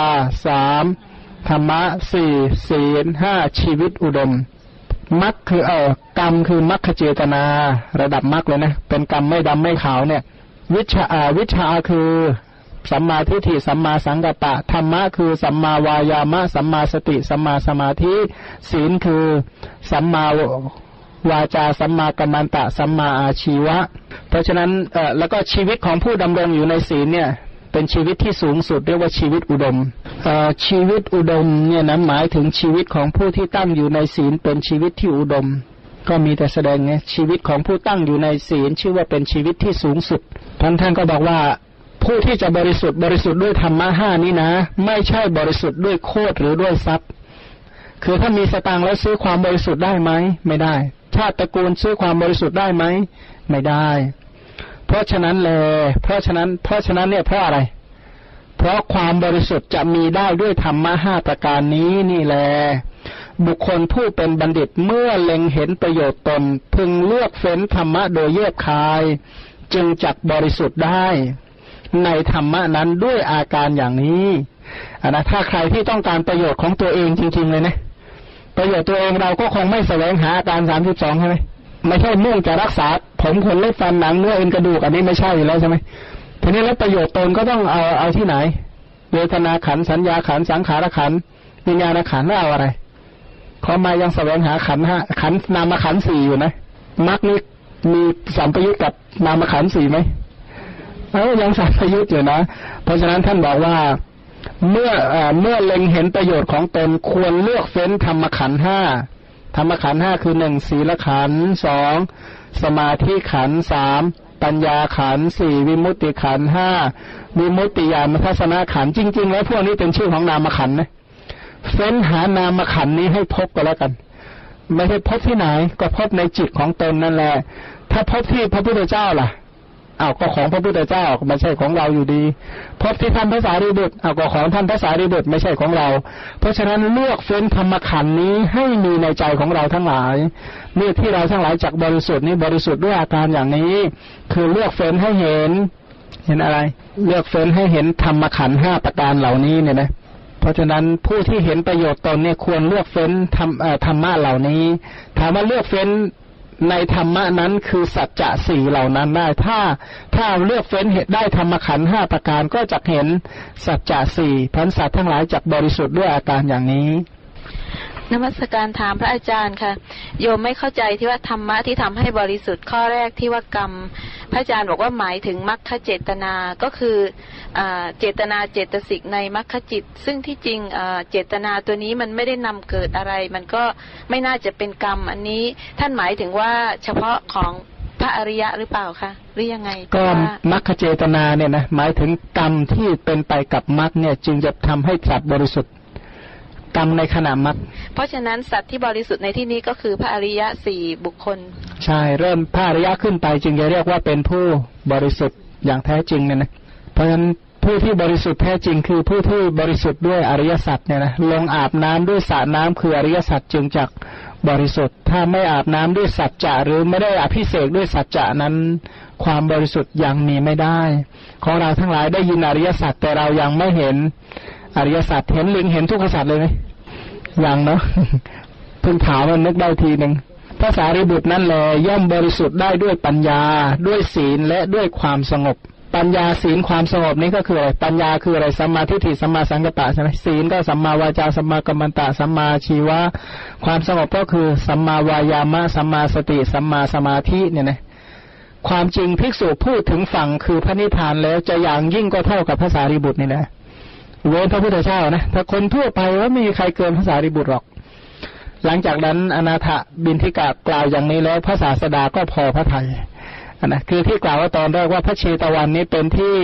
3ธรรมะ4ศีล5ชีวิตอุดมมรรคคือกรรมคือมรรคเจตนาระดับมรรคเลยนะเป็นกรรมไม่ดำไม่ขาวเนี่ยวิชาคือสัมมาทิฏฐิสัมมาสังกัปปะธรรมะคือสัมมาวายามะสัมมาสติสัมมาสมาธิศีลคือสัมมาวาจาสัมมากัมมันตะสัมมาอาชีวะเพราะฉะนั้นแล้วก็ชีวิตของผู้ดำรงอยู่ในศีลเนี่ยเป็นชีวิตที่สูงสุดเรียกว่าชีวิตอุดมชีวิตอุดมเนี่ยนะหมายถึงชีวิตของผู้ที่ตั้งอยู่ในศีลเป็นชีวิตที่อุดมก็มีแต่แสดงไงชีวิตของผู้ตั้งอยู่ในศีลชื่อว่าเป็นชีวิตที่สูงสุดท่านก็บอกว่าผู้ที่จะบริสุทธิ์ด้วยธรรมะ5นี้นะไม่ใช่บริสุทธิ์ด้วยโคตรหรือด้วยทรัพย์คือถ้ามีสตางค์แล้วซื้อความบริสุทธิ์ได้ไหมไม่ได้ชาติตระกูลซื้อความบริสุทธิ์ได้ไหมไม่ได้เพราะฉะนั้นเนี่ยเพราะอะไรเพราะความบริสุทธิ์จะมีได้ด้วยธรรมะ5ประการนี้นี่แหละบุคคลผู้เป็นบัณฑิตเมื่อเล็งเห็นประโยชน์ตนพึงเลือกเฟ้นธรรมะโดยแยบคายจึงจักบริสุทธิ์ได้ในธรรมะนั้นด้วยอาการอย่างนี้นะถ้าใครที่ต้องการประโยชน์ของตัวเองจริงๆเลยนะประโยชน์ตัวเองเราก็คงไม่แสวงหาอาการ32ใช่ไหมไม่ใช่มุ่งจะรักษาผมขนเล็บฟันหนังเนื้อเอ็นกระดูกอันนี้ไม่ใช่อยู่แล้วใช่ไหมทีนี้แล้วประโยชน์ตนก็ต้องเอาที่ไหนเวทนาขันสัญญาขันสังขารขันวิญญาณขันแล้วเอาอะไรขอมายังแสวงหาขันห้าขันนามขัน4อยู่นะมรรคนี้มีสัมปยุตกับนามขัน4ไหมยังสัมปยุตอยู่นะเพราะฉะนั้นท่านบอกว่าเมื่อเล็งเห็นประโยชน์ของตนควรเลือกเฟ้นธรรมขันธ์5ธรรมขันธ์5คือ1ศีลขันธ์2สมาธิขันธ์3ปัญญาขันธ์4วิมุตติขันธ์5วิมุตติญาณทัศนะขันธ์จริงๆแล้วพวกนี้เป็นชื่อของนามขันธ์นะเฟ้นหานามขันธ์นี้ให้พบก็แล้วกันไม่ใช่พบที่ไหนก็พบในจิตของตนนั่นแหละถ้าพบที่พระพุทธเจ้าล่ะเอาก็ของพระพุทธเจ้าไม่ใช่ของเราอยู่ดีพบที่ท่านพระสารีบุตรเอาก็ของท่านพระสารีบุตรไม่ใช่ของเราเพราะฉะนั้นเลือกเฟ้นธรรมขันธ์นี้ให้มีในใจของเราทั้งหลายเมื่อที่เราทั้งหลายจักบริสุทธิ์นี้บริสุทธิ์ด้วยอาการอย่างนี้คือเลือกเฟ้นให้เห็นอะไรเลือกเฟ้นให้เห็นธรรมขันธ์5ประการเหล่านี้เนี่ยนะเพราะฉะนั้นผู้ที่เห็นประโยชน์ตนเนี่ยควรเลือกเฟ้นธรรมะเหล่านี้ถามว่าเลือกเฟ้นในธรรมะนั้นคือสัจจะสี่เหล่านั้นได้ถ้าเลือกเฟ้นเหตุได้ธรรมขันธ์5ประการก็จะเห็นสัจจะสี่พันสัตว์ทั้งหลายจักบริสุทธิ์ด้วยอาการอย่างนี้นมัสการถามพระอาจารย์ค่ะโยมไม่เข้าใจที่ว่าธรรมะที่ทำให้บริสุทธิ์ข้อแรกที่ว่ากรรมพระอาจารย์บอกว่าหมายถึงมรรคเจตนาก็คือเจตนาเจตสิกในมรรคจิตซึ่งที่จริงเจตนาตัวนี้มันไม่ได้นำเกิดอะไรมันก็ไม่น่าจะเป็นกรรมอันนี้ท่านหมายถึงว่าเฉพาะของ พระอริยะหรือเปล่าคะหรือยังไงก็มรรคเจตนาเนี่ยนะหมายถึงกรรมที่เป็นไปกับมรรคเนี่ยจึงจะทำให้สัตว์บริสุทธิ์กรรมในขณะมรรคเพราะฉะนั้นสัตว์ที่บริสุทธิ์ในที่นี้ก็คือพระอริยะสี่บุคคลใช่เริ่มพระอริยะขึ้นไปจึงจะเรียกว่าเป็นผู้บริสุทธิ์อย่างแท้จริงเนี่ยนะเพราะฉะนั้นผู้ที่บริสุทธิ์แท้จริงคือผู้ที่บริสุทธิ์ด้วยอริยสัจเนี่ยนะลงอาบน้ำด้วยสระน้ำคืออริยสัจจึงจักบริสุทธิ์ถ้าไม่อาบน้ำด้วยสัจจะหรือไม่ได้อภิเษกด้วยสัจจะนั้นความบริสุทธิ์ยังมีไม่ได้ของเราทั้งหลายได้ยินอริยสัจแต่เรายังไม่เห็นอริยสัจเห็นลิงเห็นทุกขสัจเลยไหมยังเนาะ เพิ่งถามมันนึกได้ทีหนึ่งพระสารีบุตรนั่นแหละย่อมบริสุทธิ์ได้ด้วยปัญญาด้วยศีลและด้วยความสงบปัญญาศีลความสงบนี้ก็คืออะไรปัญญาคืออะไรสัมมาทิฏฐิสัมมาสังกัปปะใช่ไหมศีลก็สัมมาวาจาสัมมากัมมันตะสัมมาชีวะความสงบก็คือสัมมาวายามะสัมมาสติสัมมาสมาธิเนี่ยนะความจริงภิกษุพูดถึงฝั่งคือพระนิพพานแล้วจะอย่างยิ่งก็เท่ากับพระสารีบุตรนี่แหละเว้นพระพุทธเจ้านะถ้าคนทั่วไปว่าไม่มีใครเกินพระสารีบุตรหรอกหลังจากนั้นอนาถบิณฑิกะกล่าวอย่างนี้แล้วพระศาสดาก็พอพระทัยนะคือที่กล่าวว่าตอนแรกว่าพระเชตวันนี้เป็นที่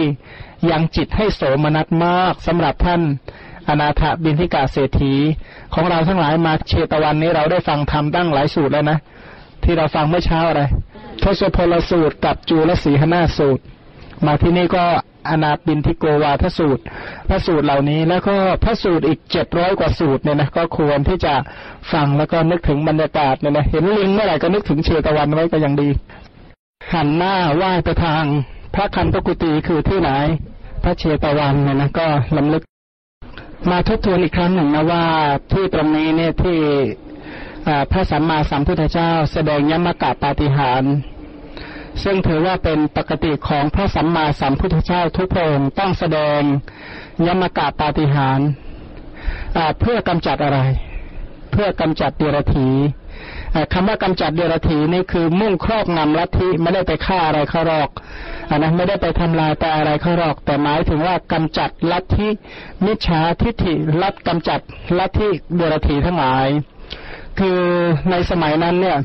ยังจิตให้โสมนัสมากสำหรับท่านอนาถบิณฑิกะเศรษฐีของเราทั้งหลายมาเชตวันนี้เราได้ฟังธรรมตั้งหลายสูตรแล้วนะที่เราฟังเมื่อเช้าอะไรทศพลสูตรกับจุลสีหนาสูตรมาที่นี่ก็อนาถบิณฑิโกวาทสูตรพระสูตรเหล่านี้แล้วก็พระสูตรอีก700กว่าสูตรเนี่ยนะก็ควรที่จะฟังแล้วก็นึกถึงบรรยากาศเนี่ยนะเห็นลิงเมื่อไหร่ก็นึกถึงเชตวันไว้ก็ยังดีหันหน้าไหว้ไปทางพระคันธกุฏิคือที่ไหนพระเชตวันเนี่ยนะก็ลำลึกมาทบทวนอีกครั้งหนึ่งนะว่าที่ตรงนี้เนี่ยที่พระสัมมาสัมพุทธเจ้าแสดงยมกะปาฏิหาริย์ซึ่งถือว่าเป็นปกติของพระสัมมาสัมพุทธเจ้าทุกพระองค์ต้องแสดงยมกะปาฏิหาริย์เพื่อกำจัดอะไรเพื่อกำจัดเดรัจฉีคำว่ากำจัดเดรัจฉีนี่คือมุ่งครอบงำลัทธิไม่ได้ไปฆ่าอะไรเขาหรอกนะไม่ได้ไปทำลายแต่อะไรเขาหรอกแต่หมายถึงว่ากำจัดลัทธิมิจฉาทิฏฐิลัทธิกำจัดลัทธิเดรัจฉีทั้งหลายคือในสมัยนั้นเนี่ย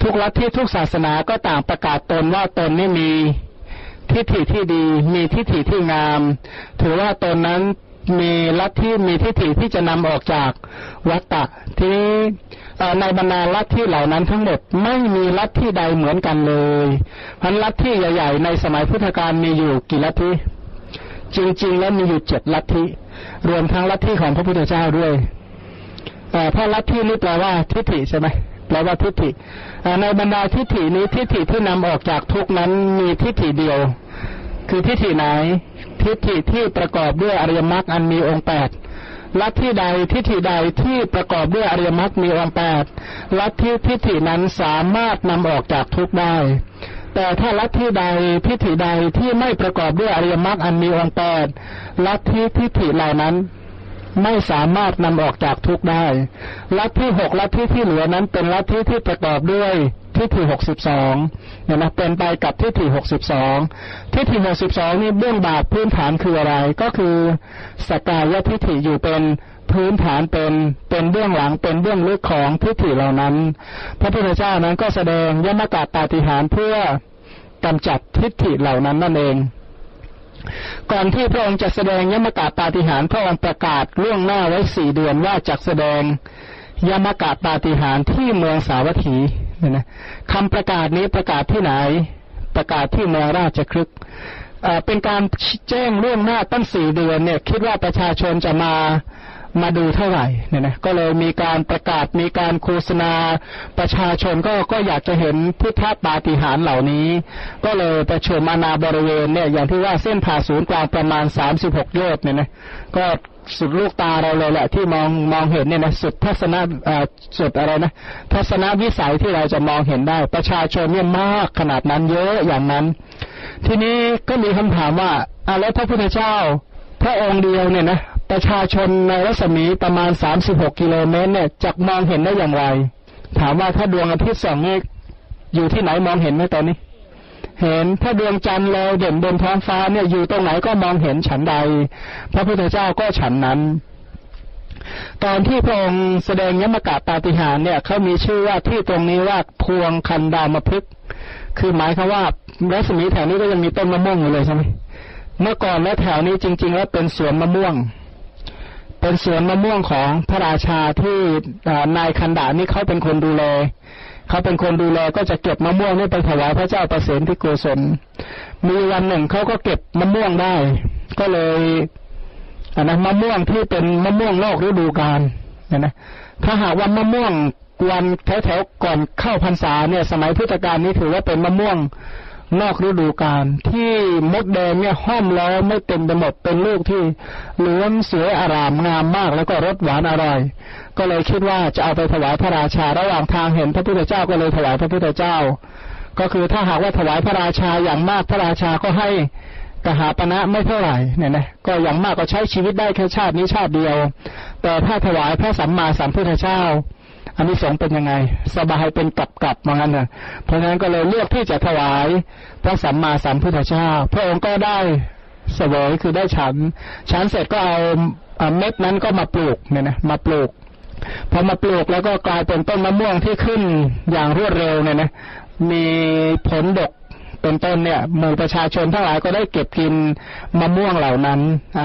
ทุกลัทธิทุกศาสนาก็ต่างประกาศตนว่าตนนี่มีทิฏฐิที่ดีมีทิฏฐิที่งามถือว่าตนนั้นมีลัทธิมีทิฏฐิที่จะนำออกจากวัฏฏะที่ในบรรดาลัทธิเหล่านั้นทั้งหมดไม่มีลัทธิใดเหมือนกันเลยพันลัทธิใหญ่ๆในสมัยพุทธกาลมีอยู่กี่ลัทธิจริงๆแล้วมีอยู่7ลัทธิรวมทั้งลัทธิของพระพุทธเจ้าด้วยแต่พระลัทธินี่แปลว่าทิฏฐิใช่ไหมแปลว่าทิฏฐิในบรรดาทิฏฐินี้ทิฏฐิที่นำออกจากทุกนั้นมีทิฏฐิเดียวคือทิฏฐิไหนทิฏฐิที่ประกอบด้วยอริยมรรคอันมีองค์8ลัทธิใดทิฏฐิใดที่ประกอบด้วยอริยมรรคมีองค์8ลัทธิทิฏฐินั้นสามารถนำออกจากทุกข์ได้แต่ถ้าลัทธิใดทิฏฐิใดที่ไม่ประกอบด้วยอริยมรรคอันมีองค์8ลัทธิทิฏฐิเหล่านั้นไม่สามารถนำออกจากทุกข์ได้ลัทธิ6ลัทธิที่เหลือนั้นเป็นลัทธิที่ประกอบด้วยทิฏฐิ62เนี่ยนะเป็นไปกับทิฏฐิ62ทิฏฐิ62นี่เบื้องบาทพื้นฐานคืออะไรก็คือสกายทิฏฐิอยู่เป็นพื้นฐานเป็นเบื้องหลังเป็นเบื้องลึกของทิฏฐิเหล่านั้นพระพุทธเจ้านั้นก็แสดงยมกะปาฏิหาริย์เพื่อกำจัดทิฏฐิเหล่านั้นนั่นเองก่อนที่พระองค์จะแสดงยมกะปาฏิหาริย์พระองค์ประกาศล่วงหน้าไว้4 เดือนว่าจะแสดงยมกะปาฏิหาริย์ที่เมืองสาวัตถีเนี่ยนะคำประกาศนี้ประกาศที่ไหนประกาศที่เมืองราชคฤห์เป็นการแจ้งล่วงหน้าตั้ง4 เดือนเนี่ยคิดว่าประชาชนจะมาดูเท่าไหร่เนี่ยนะก็เลยมีการประกาศมีการโฆษณาประชาชนก็อยากจะเห็นพุทธปาฏิหาริย์เหล่านี้ก็เลยประชุมอาณาบริเวณเนี่ยอย่างที่ว่าเส้นผ่าศูนย์กลางประมาณ36 โยชน์เนี่ยนะก็สุดลูกตาเราเลยแหละที่มองเห็นเนี่ยนะสุดทัศนะสุดอะไรนะทัศนวิสัยที่เราจะมองเห็นได้ประชาชนเนี่ยมากขนาดนั้นเยอะอย่างนั้นทีนี้ก็มีคำถามว่าแล้วพระพุทธเจ้าพระองค์เดียวเนี่ยนะประชาชนในรัศมีประมาณ36 กิโลเมตรเนี่ยจะมองเห็นได้อย่างไรถามว่าถ้าดวงอาทิตย์ส่องนี่อยู่ที่ไหนมองเห็นไหมตอนนี้เห็นถ้าดวงจันทร์เราเด่นบนท้องฟ้าเนี่ยอยู่ตรงไหนก็มองเห็นฉันใดพระพุทธเจ้าก็ฉันนั้น ตอนที่พระองค์แสดงยมกะปาฏิหาริย์เนี่ยเขามีชื่อว่าที่ตรงนี้ว่าพวงคันดามพฤกษ์คือหมายคือว่ารัศมีแถวนี้ก็ยังมีต้นมะม่วงอยู่เลยใช่ไหมเมื่อก่อนแล้วแถวนี้จริงๆแล้วเป็นสวนมะม่วงเป็นสวนมะม่วงของพระราชาที่นายคันดานี่เขาเป็นคนดูแลเขาเป็นคนดูแลก็จะเก็บมะม่วงนี่ไปถวายพระเจ้าประเสนที่โกศลมีวันหนึ่งเขาก็เก็บมะม่วงได้ก็เลยมะม่วงที่เป็นมะม่วงนอกฤดูกาลนะถ้าหากว่ามะม่วงกวนแถวๆก่อนเข้าพรรษาเนี่ยสมัยพุทธกาลนี่ถือว่าเป็นมะม่วงนอกฤดูกาลที่มดแดงเนี่ยห้อมแล้วไม่เต็มไปหมดเป็นลูกที่เหลืองสวยอารามงามมากแล้วก็รสหวานอร่อยก็เลยคิดว่าจะเอาไปถวายพระราชาระหว่างทางเห็นพระพุทธเจ้าก็เลยถวายพระพุทธเจ้าก็คือถ้าหากว่าถวายพระราชาอย่างมากพระราชาก็ให้กหาปณะไม่เท่าไหร่เนี่ยนะก็อย่างมากก็ใช้ชีวิตได้แค่ชาตินี้ชาติเดียวแต่ถ้าถวายพระสัมมาสัมพุทธเจ้าอันนี้สงเป็นยังไงสบายเป็นกลับเหมือนกันนะเพราะฉะนั้นก็เลยเลือกที่จะถวายพระสัมมาสัมพุทธเจ้าพระองค์ก็ได้เสวยคือได้ฉันเสร็จก็เอาเม็ดนั้นก็มาปลูกเนี่ยนะมาปลูกพอมาปลูกแล้วก็กลายเป็นต้นมะม่วงที่ขึ้นอย่างรวดเร็วเนี่ยนะมีผลดกเป็นต้นเนี่ยหมู่ประชาชนทั้งหลายก็ได้เก็บกินมะม่วงเหล่านั้น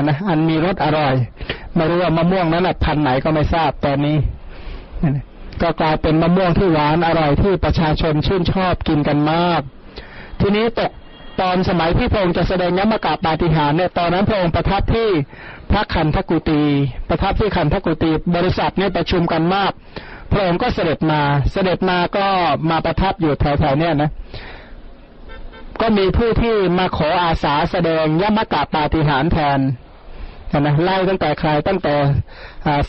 นะอันมีรสอร่อยไม่รู้ว่ามะม่วงนั้นพันไหนก็ไม่ทราบตอนนี้ก็กลายเป็นมะม่วงที่หวานอร่อยที่ประชาชนชื่นชอบกินกันมากทีนี้ตกตอนสมัยที่พระองค์จะแสดงยมกะปาฏิหาริย์เนี่ยตอนนั้นพระองค์ประทับที่พระคันธกุฏีประทับที่คันธกุฏีบริษัทเนี่ยประชุมกันมากพระองค์ก็เสด็จมาก็มาประทับอยู่แถวๆเนี่ยนะก็มีผู้ที่มาขออาสาแสดงยมกะปาฏิหาริย์แทนนะไล่ตั้งแต่ใครตั้งแต่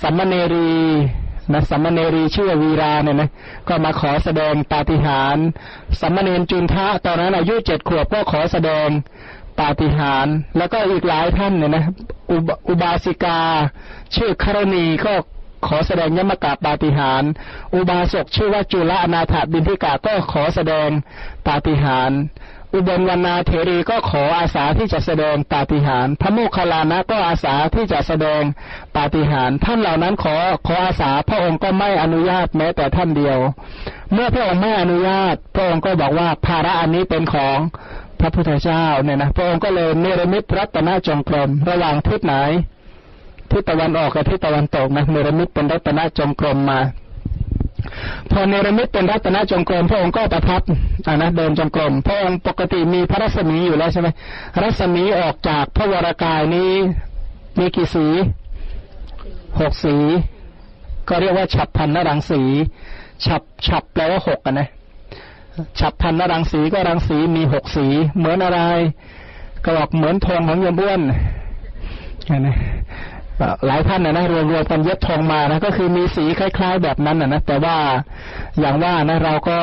สัมมเนรีนะสัมมเนรีชื่อวีราเนี่ยนะก็มาขอแสดงปาฏิหาริย์สัมมเนรจุนทะตอนนั้นอายุ7ขวบก็ขอแสดงปาฏิหาริย์แล้วก็อีกหลายท่านเนี่ยนะอุบาสิกาชื่อคารณีก็ขอแสดงยมกะปาฏิหาริย์อุบาสกชื่อว่าจุลอนาถบิณฑิกาก็ขอแสดงปาฏิหาริย์อุบลวรรณาเถรีก็ขออาสาที่จะแสดงปาฏิหาริย์พระโมคคัลลานะก็อาสาที่จะแสดงปาฏิหาริย์ท่านเหล่านั้นขออาสาพระองค์ก็ไม่อนุญาตแม้แต่ท่านเดียวเมื่อพระองค์ไม่อนุญาตพระองค์ก็บอกว่าภาระอันนี้เป็นของพระพุทธเจ้าเนี่ยนะพระองค์ก็เลยเนรมิตรัตนจงกรมระหว่างทิศไหนทิศตะวันออกกับทิศตะวันตกนะเนรมิตเป็นรัตนจงกรมมาพอเนรมิตเป็นรัตนจงกรมพระองค์ก็ประทับนะเดินจงกรมพระองค์ปกติมีพระรัศมีอยู่แล้วใช่ไหมรัศมีออกจากพระวรากายนี้มีกี่สี6สีก็เรียกว่าฉัพพันนรังสีฉับแปลว่า6นะฉัพพันนรังสีก็รังสีมี6สีเหมือนอะไรก็บอกเหมือนทองของโยมบ้วนนะหลายท่านนะรวมกันเย็บทองมานะก็คือมีสีคล้ายๆแบบนั้นนะแต่ว่าอย่างว่านะเราก็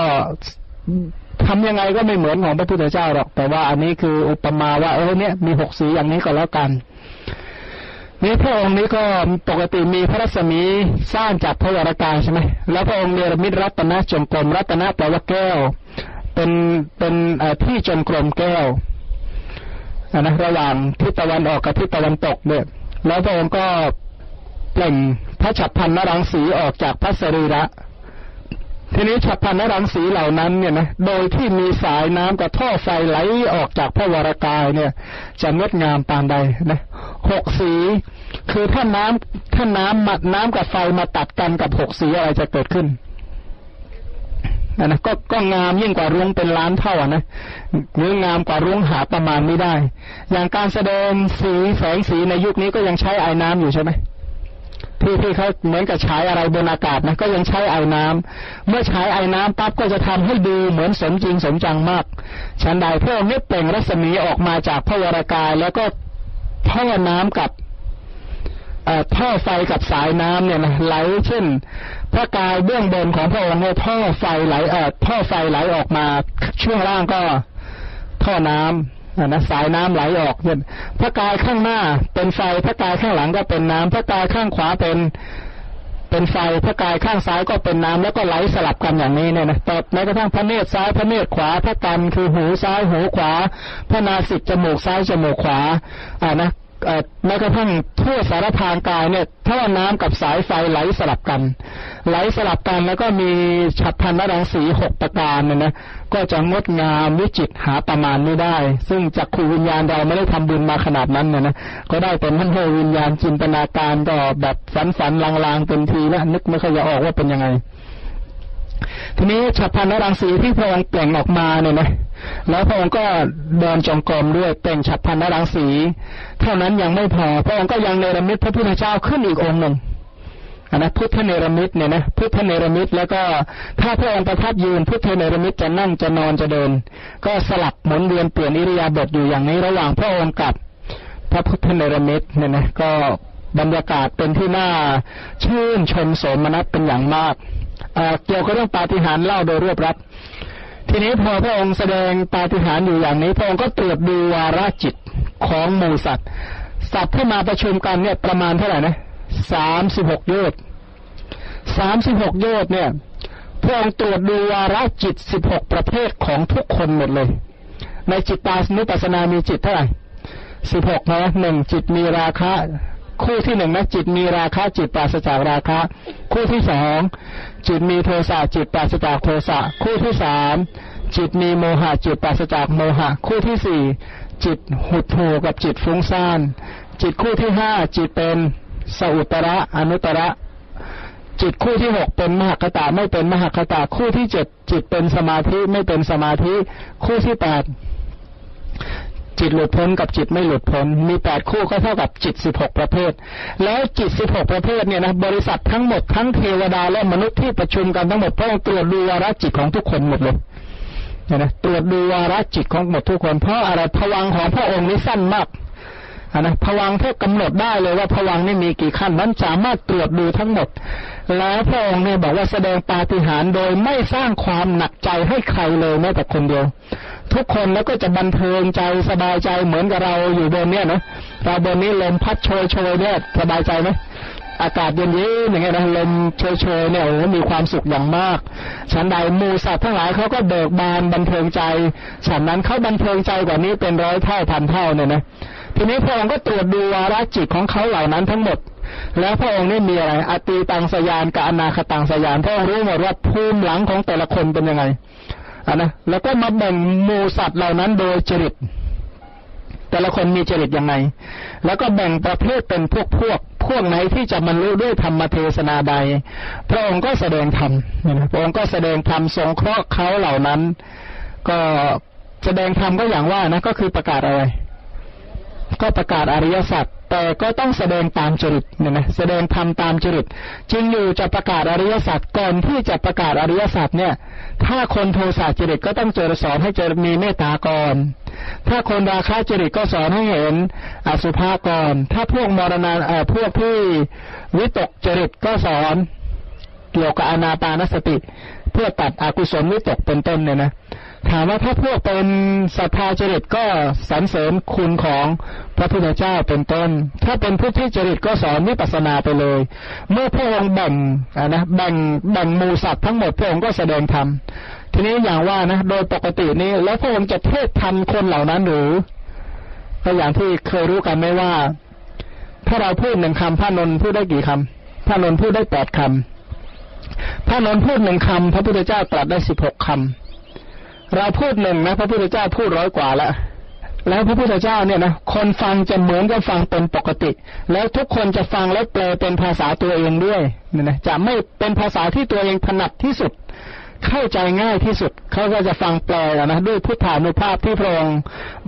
ทำยังไงก็ไม่เหมือนของพระพุทธเจ้าหรอกแต่ว่าอันนี้คืออุปมาว่าเนี่ยมี6สีอย่างนี้ก็แล้วกันนี่พระองค์นี้ก็ปกติมีพระรัศมีสร้างจากพระวรากายใช่ไหมแล้วพระองค์เนรมิตรัตนจงกรมรัตนะแปลว่าแก้วเป็นที่จงกรมแก้วนะระหว่างทิศตะวันออกกับทิศตะวันตกเนี่ยแล้วพระองค์ก็เปล่งพระฉัพพันนรังสีออกจากพระสรีระทีนี้ฉัพพันนรังสีเหล่านั้นเนี่ยนะโดยที่มีสายน้ำกับท่อไฟไหลออกจากพระวรากายเนี่ยจะงดงามปานใดนะ6สีคือถ้าน้ำกับไฟมาตัดกันกับ6สีอะไรจะเกิดขึ้นนะก็งามยิ่งกว่ารุ้งเป็นล้านเท่านะหรืองามกว่ารุ้งหาประมาณไม่ได้อย่างการแสดงสีแสงสีในยุคนี้ก็ยังใช้ไอ้น้ำอยู่ใช่ไหมที่เขาเหมือนกับใช้อะไรบนอากาศนะก็ยังใช้ไอ้น้ำเมื่อใช้ไอ้น้ำปั๊บก็จะทำให้ดูเหมือนสมจริงสมจังมากฉันใดพระองค์เปล่งรัศมีออกมาจากพระวรากายแล้วก็ท่อน้ำกับท่อไฟกับสายน้ำเนี่ยนะไหลเช่นพระกายเบื้องบนของพระองค์เนี่ยท่อไฟไหลออกมาช่วงล่างก็ท่อน้ำนะสายน้ำไหลออกเนี่ยพระกายข้างหน้าเป็นไฟพระกายข้างหลังก็เป็นน้ำพระกายข้างขวาเป็นไฟพระกายข้างซ้ายก็เป็นน้ำแล้วก็ไหลสลับกันอย่างนี้เนี่ยนะต่อแม้กระทั่งพระเนตรซ้ายพระเนตรขวาพระกันคือหูซ้ายหูขวาพระนาสิกจมูกซ้ายจมูกขวานะ แม้กระทั่งทั่วสารพางกายเนี่ยท่อน้ำกับสายไฟไหลสลับกันแล้วก็มีฉับพลันรังสี6ประการเนี่ยนะก็จะงดงามวิจิตรหาประมาณไม่ได้ซึ่งจักขุวิญญาณเราไม่ได้ทำบุญมาขนาดนั้นเนี่ยนะก็ได้แต่มโนวิญญาณจินตนาการก็แบบฝันๆลางๆเป็นทีนะนึกไม่ค่อยจะออกว่าเป็นยังไงทีนี้ฉับพลันรังสีที่พระองค์เปล่งออกมาเนี่ยนะแล้วพระองค์ก็เดินจงกรมด้วยเปล่งฉับพลันรังสีเท่านั้นยังไม่พอพระองค์ก็ยังเนรมิตพระพุทธเจ้าขึ้นอีกองค์หนึ่งนะพุทธเนรมิตเนี่ยนะพุทธเนรมิตแล้วก็ถ้าพระองค์ประทับยืนพุทธเนรมิตจะนั่งจะนอนจะเดินก็สลับหมุนเวียนเปลี่ยนอิริยาบถอยู่อย่างนี้ระหว่างพระองค์กับพระพุทธเนรมิตเนี่ยนะก็บรรยากาศเป็นที่น่าชื่นชมโสมนัสเป็นอย่างมากเกี่ยวกับเรื่องปาฏิหาริย์เล่าโดยรวบรัดทีนี้พอพระองค์แสดงปาฏิหาริย์อยู่อย่างนี้พระองค์ก็ตรวจดูวาระจิตของหมู่สัตว์ที่มาประชุมกันเนี่ยประมาณเท่าไหร่นะ36โยชน์36โยชน์เนี่ยพระองค์ตรวจดูวาระจิต16ประเภทของทุกคนหมดเลยในจิตตานุปัสสนามีจิตเท่าไหร่16นะ1จิตมีราคะคู่ที่1นะจิตมีราคะจิตปราศจากราคะคู่ที่2จิตมีโทสะจิตปราศจากโทสะคู่ที่3จิตมีโมหะจิตปราศจากโมหะคู่ที่4จิตหุดหู่กับจิตฟุ้งซ่านจิตคู่ที่5จิตเป็นสอุตตระอนุตตระจิตคู่ที่6เป็นมหคตาไม่เป็นมหคตาคู่ที่7จิตเป็นสมาธิไม่เป็นสมาธิคู่ที่8จิตหลุดพ้นกับจิตไม่หลุดพ้นมี8คู่ก็เท่ากับจิต16ประเภทแล้วจิต16ประเภทเนี่ยนะบริษัททั้งหมดทั้งเทวดาและมนุษย์ที่ประชุมกันทั้งหมดพระองค์ตรวจดูวาระจิตของทุกคนหมดเลยนะตรวจดูวาระจิตของหมดทุกคนเพราะอะไรภวังค์ของพระองค์นี่สั้นมากนะภวังค์เท่ากำหนดได้เลยว่าภวังค์นี่มีกี่ขั้นนั้นสามารถตรวจดูทั้งหมดแล้วพระองค์เนี่ยบอกว่าแสดงปาฏิหาริย์โดยไม่สร้างความหนักใจให้ใครเลยแม้แต่คนเดียวทุกคนแล้วก็จะบันเทิงใจสบายใจเหมือนกับเราอยู่บนเนี้ยนะเราบนนี้ลมพัดโชยเนี่ยสบายใจไหมอากาศเย็นๆอย่างเงี้ยนะลมโชยเนี่ยโอ้มีความสุขอย่างมากฉันใดหมู่สัตว์ทั้งหลายเขาก็เบิกบานบันเทิงใจฉันนั้นเขาบันเทิงใจกว่านี้เป็นร้อยเท่าพันเท่าเนี่ยนะทีนี้พระองค์ก็ตรวจดูวาระจิตของเขาเหล่านั้นทั้งหมดแล้วพระองค์เนี่ยมีอะไรอตีตังสยานกับอนาคตังสยานพระองค์รู้หมดว่าภูมิหลังของแต่ละคนเป็นยังไงนะแล้วก็มาแบ่งหมู่สัตว์เหล่านั้นโดยจริตแต่ละคนมีจริตยังไงแล้วก็แบ่งประเภทเป็นพวกไหนที่จะบรรลุด้วยธรรมเทศนาใดพระองค์ก็แสดงธรรมพระองค์ก็แสดงธรรมสงเคราะห์เขาเหล่านั้นก็แสดงธรรมก็อย่างว่านะก็คือประกาศอะไรก็ประกาศอริยสัจแต่ก็ต้องแสดงตามจริตเนี่ยนะแสดงธรรมตามจริตจึงอยู่จะประกาศอริยสัจก่อนที่จะประกาศอริยสัจเนี่ยถ้าคนโทสะจริตก็ต้องสอนให้เจริญมีเมตตาก่อนถ้าคนราคะจริตก็สอนให้เห็นอสุภะก่อนถ้าพวกมรณะพวกที่วิตกจริตก็สอนเกี่ยวกับอานาปานสติเพื่อตัดอกุศลวิตกเป็นต้นเนี่ยนะถามว่าถ้าพวกเป็นศรัทธาจริตก็สรรเสริญคุณของพระพุทธเจ้าเป็นต้นถ้าเป็นพุทธิจริตก็สอนวิปัสสนาไปเลยเมื่อพระองค์แบ่งหมู่สัตว์ทั้งหมดพระองค์ก็แสดงธรรมทีนี้อย่างว่านะโดยปกตินี้แล้วพระองค์จะเทศธรรมคนเหล่านั้นหรือก็อย่างที่เคยรู้กันไหมว่าถ้าเราพูดหนึ่งคำพระนนท์พูดได้กี่คำพระนนท์พูดได้8คำพระนนท์พูดหนึ่งคำพระพุทธเจ้าตรัสได้16คำเราพูดหนึ่งนะพระพุทธเจ้าพูดร้อยกว่าแล้วพระพุทธเจ้าเนี่ยนะคนฟังจะเหมือนกับฟังเป็นปกติแล้วทุกคนจะฟังแล้วแปลเป็นภาษาตัวเองด้วยเนี่ยนะจะไม่เป็นภาษาที่ตัวเองถนัดที่สุดเข้าใจง่ายที่สุดเขาก็จะฟังแปลนะด้วยพุทธานุภาพที่พระองค์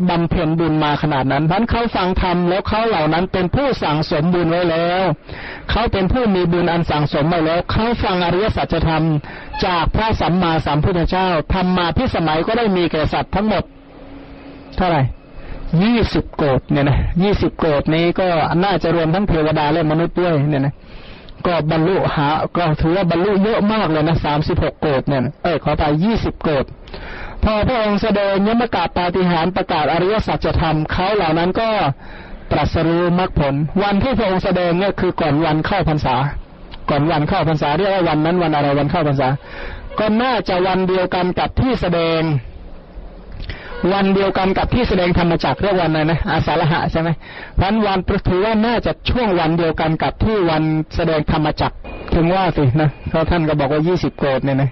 บำเพ็ญบุญมาขนาดนั้นเพราะเขาฟังธรรมแล้วเขาเหล่านั้นเป็นผู้สั่งสมบุญไว้แล้วเขาเป็นผู้มีบุญอันสั่งสมไว้แล้วเขาฟังอริยสัจธรรมจากพระสัมมาสัมพุทธเจ้าธรรมมาพิสมัยก็ได้มีแก่สัตว์ทั้งหมดเท่าไหร่20โกฏเนี่ยนะ20โกฏนี้ก็น่าจะรวมทั้งเทวดาและมนุษย์ด้วยเนี่ยนะก็บรรลุก็ถือว่าบรรลุเยอะมากเลยนะ36โกฏเนี่ยขอไป20โกฏพอพระองค์แสดงยมกาปาฏิหาริย์ประกาศอริยสัจธรรมเขาเหล่านั้นก็ตรัสรู้มรรคผลวันที่พระองค์แสดงเนี่ยคือก่อนวันเข้าพรรษาก่อนวันเข้าพรรษาเรียกว่าวันนั้นวันอะไรวันเข้าพรรษาก็น่าจะวันเดียวกันกับที่แสดง วันเดียวกันกับที่แสดงธรรมจักรเรียกวันอะไรนะอาสาฬหะใช่ไหมเพราะวันถือว่าน่าจะช่วงวันเดียวกันกับที่วันแสดงธรรมจักรถึงว่าสินะเพราะท่านก็บอกว่า20โกฏเนี่ยนะ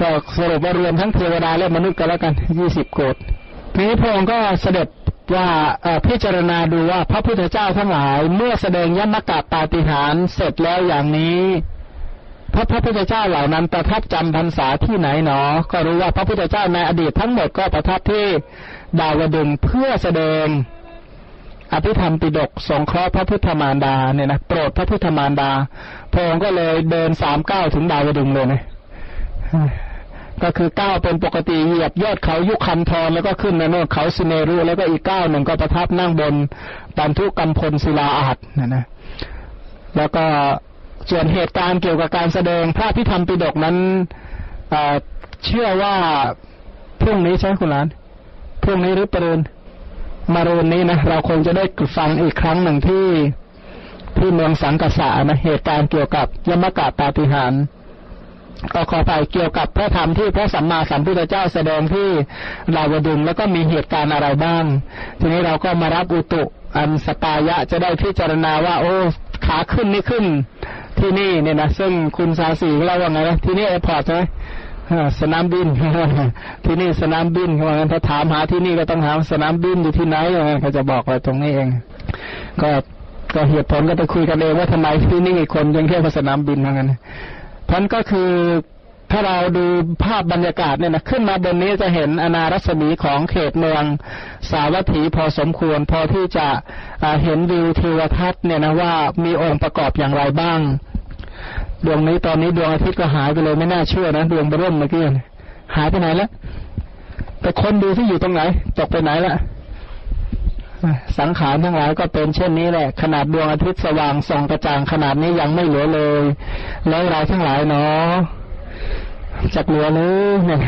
ก็สรุปว่ารวมทั้งเทวดาและมนุษย์กันแล้วกัน20โกฏนี้พระองค์ก็เสด็จว่าพิจารณาดูว่าพระพุทธเจ้าทั้งหลายเมื่อแสดงยมกปาฏิหาริย์เสร็จแล้วอย่างนี้พระพุทธเจ้าเหล่านั้นประทับจำพรรษาที่ไหนหนอก็รู้ว่าพระพุทธเจ้าในอดีตทั้งหมดก็ประทับที่ดาวดึงส์เพื่อแสดงอภิธรรมปิฎกสงเคราะห์พระพุทธมารดาเนี่ยนะโปรดพระพุทธมารดาพระองค์ก็เลยเดิน39ถึงดาวดึงส์เลยนะก็คือ9เป็นปกติเหยียบยอดเขายุคันธรแล้วก็ขึ้นในโน่นเขาสิเนรุแล้วก็อีก9 หนึ่งก็ประทับนั่งบนปันธุกัมพลศิลาอาสน์นะแล้วก็ส่วนเหตุการณ์เกี่ยวกับการแสดงพระอภิธรรมปิฎกนั้นเชื่อว่าพรุ่งนี้ใช่คุณหลานพรุ่งนี้หรือปรืนมะรืนนี้นะเราคงจะได้ฟังอีกครั้งหนึ่งที่เมืองสังกัสสะนะเหตุการณ์เกี่ยวกับยมกปาฏิหาริย์ก็ขอไปเกี่ยวกับพระธรรมที่พระสัมมาสัมพุทธเจ้าแสดงที่ดาวดึงส์แล้วก็มีเหตุการณ์อะไรบ้างทีนี้เราก็มารับอุตุอันสปายะจะได้พิจารณาว่าโอ้ขาขึ้นนี่ขึ้นที่นี่เนี่ยนะซึ่งคุณสาสีเล่าว่าไงนะที่นี่แอร์พอร์ตใช่ไหมสนามบินที่นี่สนามบินว่างั้นถ้าถามหาที่นี่ก็ต้องถามสนามบินอยู่ที่ไหนว่างั้นเขาจะบอกว่าตรงนี้เองก็เหตุผลก็จะคุยกันเองว่าทำไมที่นี่คนยังเที่ยวสนามบินว่างั้นพันก็คือถ้าเราดูภาพบรรยากาศเนี่ยนะขึ้นมาบนนี้จะเห็นอนารัศมีของเขตเมืองสาวัตถีพอสมควรพอที่จะเห็นวิวทิวทัศน์เนี่ยนะว่ามีองค์ประกอบอย่างไรบ้างดวงนี้ตอนนี้ดวงอาทิตย์ก็หายไปเลยไม่น่าเชื่อนะดวงเริ่มเมื่อกี้หายไปไหนแล้วแต่คนดูที่อยู่ตรงไหนตกไปไหนละสังขารทั้งหลายก็เป็นเช่นนี้แหละขนาดดวงอาทิตย์สว่างส่องกระจ่างขนาดนี้ยังไม่เหลือเลยแล้วเราทั้งหลายเนาะจักเหลือเลยเนี่ย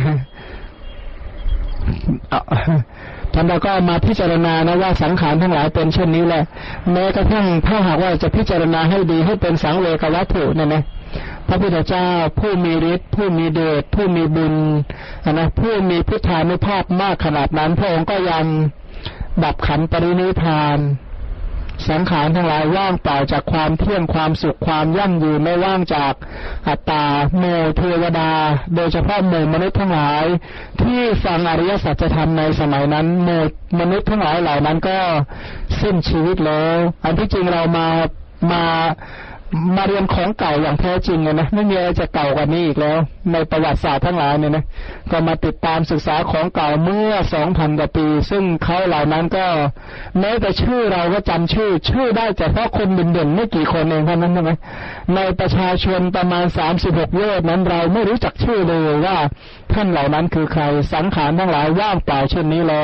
ท่านเราก็มาพิจารณานะว่าสังขารทั้งหลายเป็นเช่นนี้แหละแม้กระทั่งถ้าหากว่าจะพิจารณาให้ดีให้เป็นสังเวชวัตถุเนี่ยนะพระพุทธเจ้าผู้มีฤทธิ์ผู้มีเดชผู้มีบุญนะผู้มีพุทธานุภาพมากขนาดนั้นพระองค์ก็ยังดับขันธ์ปรินิพพานสังขารทั้งหลายว่างเปล่าจากความเที่ยงความสุขความยั่งยืนไม่ว่างจากอัตตาโมเทวดาโดยเฉพาะโมมนุษย์ทั้งหลายที่ฟังอริยสัจธรรมในสมัยนั้นโมมนุษย์ทั้งหลายเหล่านั้นก็สิ้นชีวิตแล้วอันที่จริงเรามาเรียนของเก่าอย่างแท้จริงเลยนะไม่มีอะไรจะเก่ากว่านี้อีกแล้วในประวัติศาสตร์ทั้งหลายเนี่ยนะก็มาติดตามศึกษาของเก่าเมื่อ 2,000 กว่าปีซึ่งเขาเหล่านั้นก็แม้แต่ชื่อเราก็จำชื่อได้แต่เพราะคนเด่นๆไม่กี่คนเองเท่านั้นใช่ไหมในประชาชนประมาณ36เยอะนั้นเราไม่รู้จักชื่อเลยว่าท่านเหล่านั้นคือใครสังขารทั้งหลายว่างเปล่าเช่นนี้แล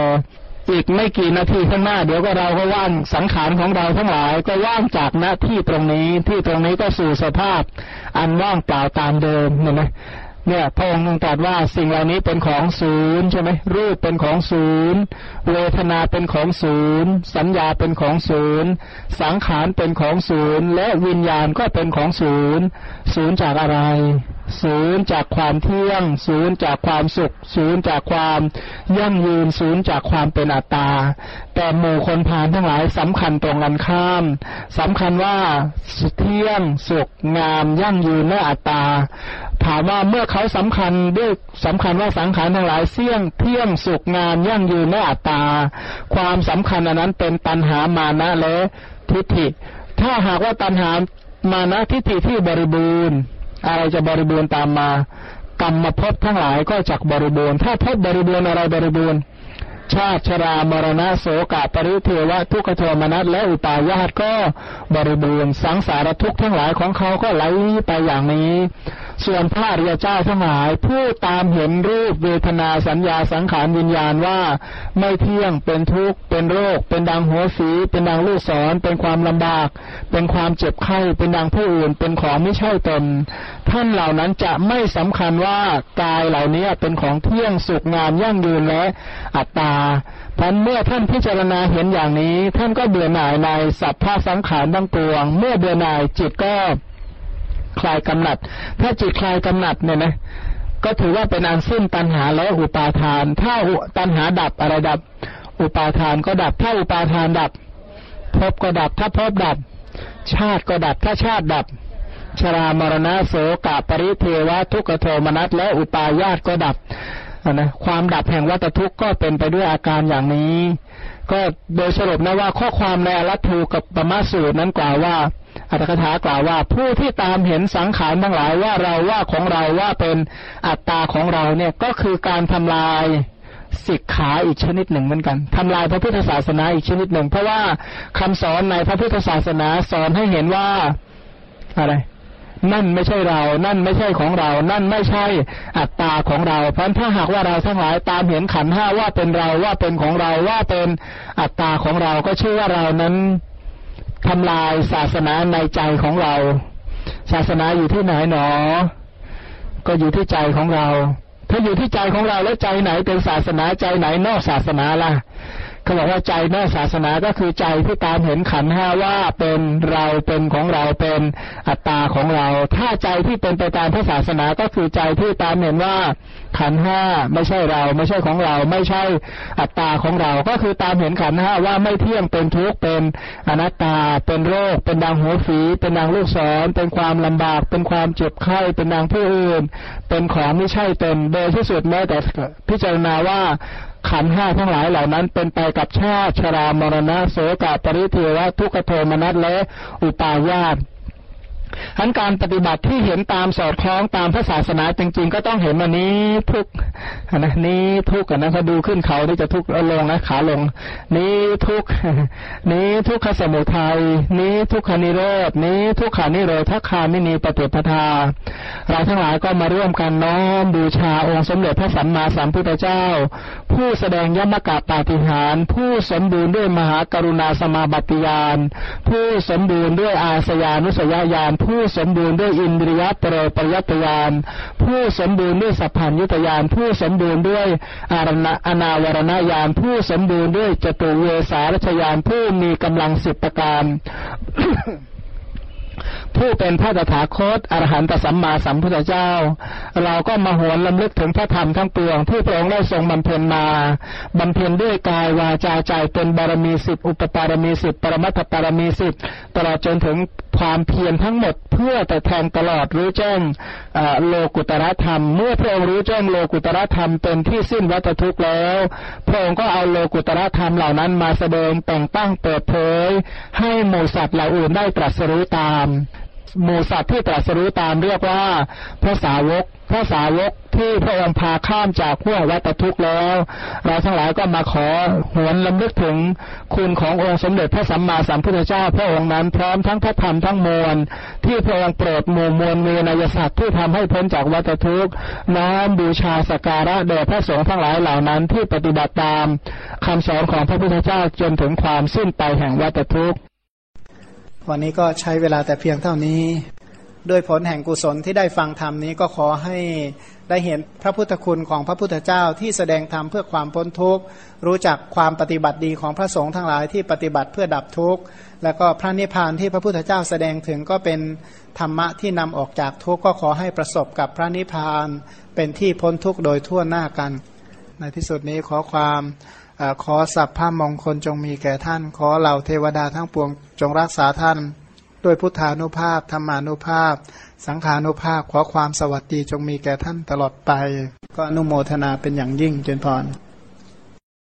อีกไม่กี่นาทีข้างหน้าเดี๋ยวก็เราก็ว่างสังขารของเราทั้งหลายก็ว่างจากหน้าที่ตรงนี้ที่ตรงนี้ก็สู่สภาพอันว่างเปล่าตามเดิมเห็นไหมเนี่ยพระองค์ตรัสว่าสิ่งเหล่านี้เป็นของศูนย์ใช่ไหมรูปเป็นของศูนย์เวทนาเป็นของศูนย์สัญญาเป็นของศูนย์สังขารเป็นของศูนย์และวิญญาณก็เป็นของศูนย์ศูนย์จากอะไรศูนย์จากความเที่ยงศูนย์จากความสุขศูนย์จากความยั่งยืนศูนย์จากความเป็นอัตตาแต่หมู่คนพาลทั้งหลายสำคัญตรงกันข้ามสำคัญว่าเที่ยงสุขงามยั่งยืนและอัตตาถามว่าเมื่อเขาสำคัญด้วยสำคัญว่าสังขารทั้งหลายเที่ยงสุขงามยั่งยืนและอัตตาความสำคัญอันนั้นเป็นตัณหามานะและทิฏฐิถ้าหากว่าตัณหามานะทิฏฐิที่บริบูรณ์อะไรจะบริบูรณ์ตามมากรรมภพทั้งหลายก็จักบริบูรณ์ถ้าภพบริบูรณ์อะไรบริบูรณ์ชาติชรามรณะโศกปริเทวะทุกขโทมนัสและอุปายาสก็บริบูรณ์สังสารทุกข์ทั้งหลายของเขาก็ไหลไปอย่างนี้ส่วนพระอริยเจ้าทั้งหลายผู้ตามเห็นรูปเวทนาสัญญาสังขารวิญญาณว่าไม่เที่ยงเป็นทุกข์เป็นโรคเป็นดังหัวฝีเป็นดังลูกศรเป็นความลำบากเป็นความเจ็บไข้เป็นดังผู้อื่นเป็นของไม่ใช่ตนท่านเหล่านั้นจะไม่สำคัญว่ากายเหล่านี้เป็นของเที่ยงสุขงามยั่งยืนและอัตตาพันเมื่อท่านพิจารณาเห็นอย่างนี้ท่านก็เบื่อหน่ายในสัพพะสังขารทั้งปวงเมื่อเบื่อหน่ายจิตก็คลายกำหนัดถ้าจิตคลายกำหนัดเนี่ยนะ ก็ถือว่าเป็นอันสิ้นตัณหาและอุปาทานถ้าตัณหาดับอะไรดับอุปาทานก็ดับถ้าอุปาทานดับภพก็ดับถ้าภพดับชาติก็ดับถ้าชาติดับชรามรณะโสกปริเทวะทุกขโทมนัสและอุปาญาตก็ดับนะความดับแห่งวัฏทุกข์ก็เป็นไปด้วยอาการอย่างนี้ก็โดยสรุปนะว่าข้อความในอรัตถุกับปมสูตรนั้นกล่าวว่าอัตถกถากล่าวว่าผู้ที่ตามเห็นสังขารทั้งหลายว่าเราว่าของเราว่าเป็นอัตตาของเราเนี่ยก็คือการทำลายสิกขาอีกชนิดหนึ่งเหมือนกันทำลายพระพุทธศาสนาอีกชนิดหนึ่งเพราะว่าคำสอนในพระพุทธศาสนาสอนให้เห็นว่าอะไรนั่นไม่ใช่เรานั่นไม่ใช่ของเรานั่นไม่ใช่อัตตาของเราเพราะถ้าหากว่าเราทั้งหลายตามเห็นขันธ์ห้าว่าเป็นเราว่าเป็นของเราว่าเป็นอัตตาของเราก็ชื่อว่าเรานั้นทำลายศาสนาในใจของเราศาสนาอยู่ที่ไหนหนอก็อยู่ที่ใจของเราถ้าอยู่ที่ใจของเราแล้วใจไหนเป็นศาสนาใจไหนนอกศาสนาล่ะเขาบอกว่าใจนอกศาสนาก็คือใจที่ตามเห็นขันธ์ห้าว่าเป็นเราเป็นของเราเป็นอัตตาของเราถ้าใจที่เป็นไปตามพระศาสนาก็คือใจที่ตามเห็นว่าขันธ์ห้าไม่ใช่เราไม่ใช่ของเราไม่ใช่อัตตาของเราก็คือตามเห็นขันธ์ห้าว่าไม่เที่ยงเป็นทุกข์เป็นอนัตตาเป็นโรคเป็นดังหัวฝีเป็นดังลูกศรเป็นความลำบากเป็นความเจ็บไข้เป็นดังผู้อื่นเป็นของไม่ใช่ตนโดยที่สุดแม้แต่พิจารณาว่าขันธ์ห้าทั้งหลายเหล่านั้นเป็นไปกับชาติชรามรณะโสกปริเทวะทุกขโทมนัสและอุปาญาตทั้งการปฏิบัติที่เห็นตามสอดคล้องตามพระศาสนาจริงๆก็ต้องเห็นวันนี้ทุกนะนี้ทุกนะถ้าดูขึ้นเขาที่จะทุกลงนะขาลงนี้ทุกนี้ทุกขสมุทัยนี้ทุกขนิโรธนี้ทุกขานิโรธคามินีปฏิปทาเราทั้งหลายก็มาร่วมกันน้อมบูชาองค์สมเด็จพระสัมมาสัมพุทธเจ้าผู้แสดงยมกปาฏิหาริย์ผู้สมบูรณ์ด้วยมหากรุณาสมาบัติญาณผู้สมบูรณ์ด้วยอาสยานุสยญาณผู้สมบูรณ์ด้วยอินทรียปรปยัตยานผู้สมบูรณ์ด้วยสัพพัญญุตยานผู้สมบูรณ์ด้วยอนาวรณญาณผู้สมบูรณ์ด้วยจตุเวสารัชญาณผู้มีกำลังสิบประการ ผู้เป็นพระตถาคตอรหันตสัมมาสัมพุทธเจ้าเราก็มาหวนลำลึกถึงพระธรรมทั้งปวงที่พระองค์ได้ทรงบำเพ็ญมาบำเพ็ญด้วยกายวาจาใจเป็นบารมีสิบอุปปารมีสิบปรมัตถปารมีสิบตลอดจนถึงความเพียรทั้งหมดเพื่อแต่แทงตลอดรู้แจ้งโลกุตรธรรมเมื่อพระองค์รู้แจ้งโลกุตรธรรมเป็นที่สิ้นวัฏทุกข์แล้วพระองค์ก็เอาโลกุตรธรรมเหล่านั้นมาแสดงแต่งตั้งเปิดเผยให้หมู่สัตว์เหล่าอื่นได้ตรัสรู้ตามหมู่สัตว์ที่ตรัสรู้ตามเรียกว่าพระสาวกที่พระองค์พาข้ามจากขั้ววัฏทุกข์แล้วเราทั้งหลายก็มาขอหวนลำลึกถึงคุณขององค์สมเด็จพระสัมมาสัมพุทธเจ้าพระองค์นั้นพร้อมทั้งพระธรรมทั้งมวลที่พระองค์โปรดหมู่มวลเมญยสัตว์ที่ทำให้พ้นจากวัฏทุกข์น้อมบูชาสักการะแด่พระสงฆ์ทั้งหลายเหล่านั้นที่ปฏิบัติตามคำสอนของพระพุทธเจ้าจนถึงความสิ้นไปแห่งวัฏทุกข์วันนี้ก็ใช้เวลาแต่เพียงเท่านี้ด้วยผลแห่งกุศลที่ได้ฟังธรรมนี้ก็ขอให้ได้เห็นพระพุทธคุณของพระพุทธเจ้าที่แสดงธรรมเพื่อความพ้นทุกข์รู้จักความปฏิบัติดีของพระสงฆ์ทั้งหลายที่ปฏิบัติเพื่อดับทุกข์แล้วก็พระนิพพานที่พระพุทธเจ้าแสดงถึงก็เป็นธรรมะที่นำออกจากทุกข์ก็ขอให้ประสบกับพระนิพพานเป็นที่พ้นทุกข์โดยทั่วหน้ากันในที่สุดนี้ขอสัพพมงคลจงมีแก่ท่านขอเหล่าเทวดาทั้งปวงจงรักษาท่านด้วยพุทธานุภาพธรรมานุภาพสังฆานุภาพขอความสวัสดีจงมีแก่ท่านตลอดไปก็อนุโมทนาเป็นอย่างยิ่งเจริญพร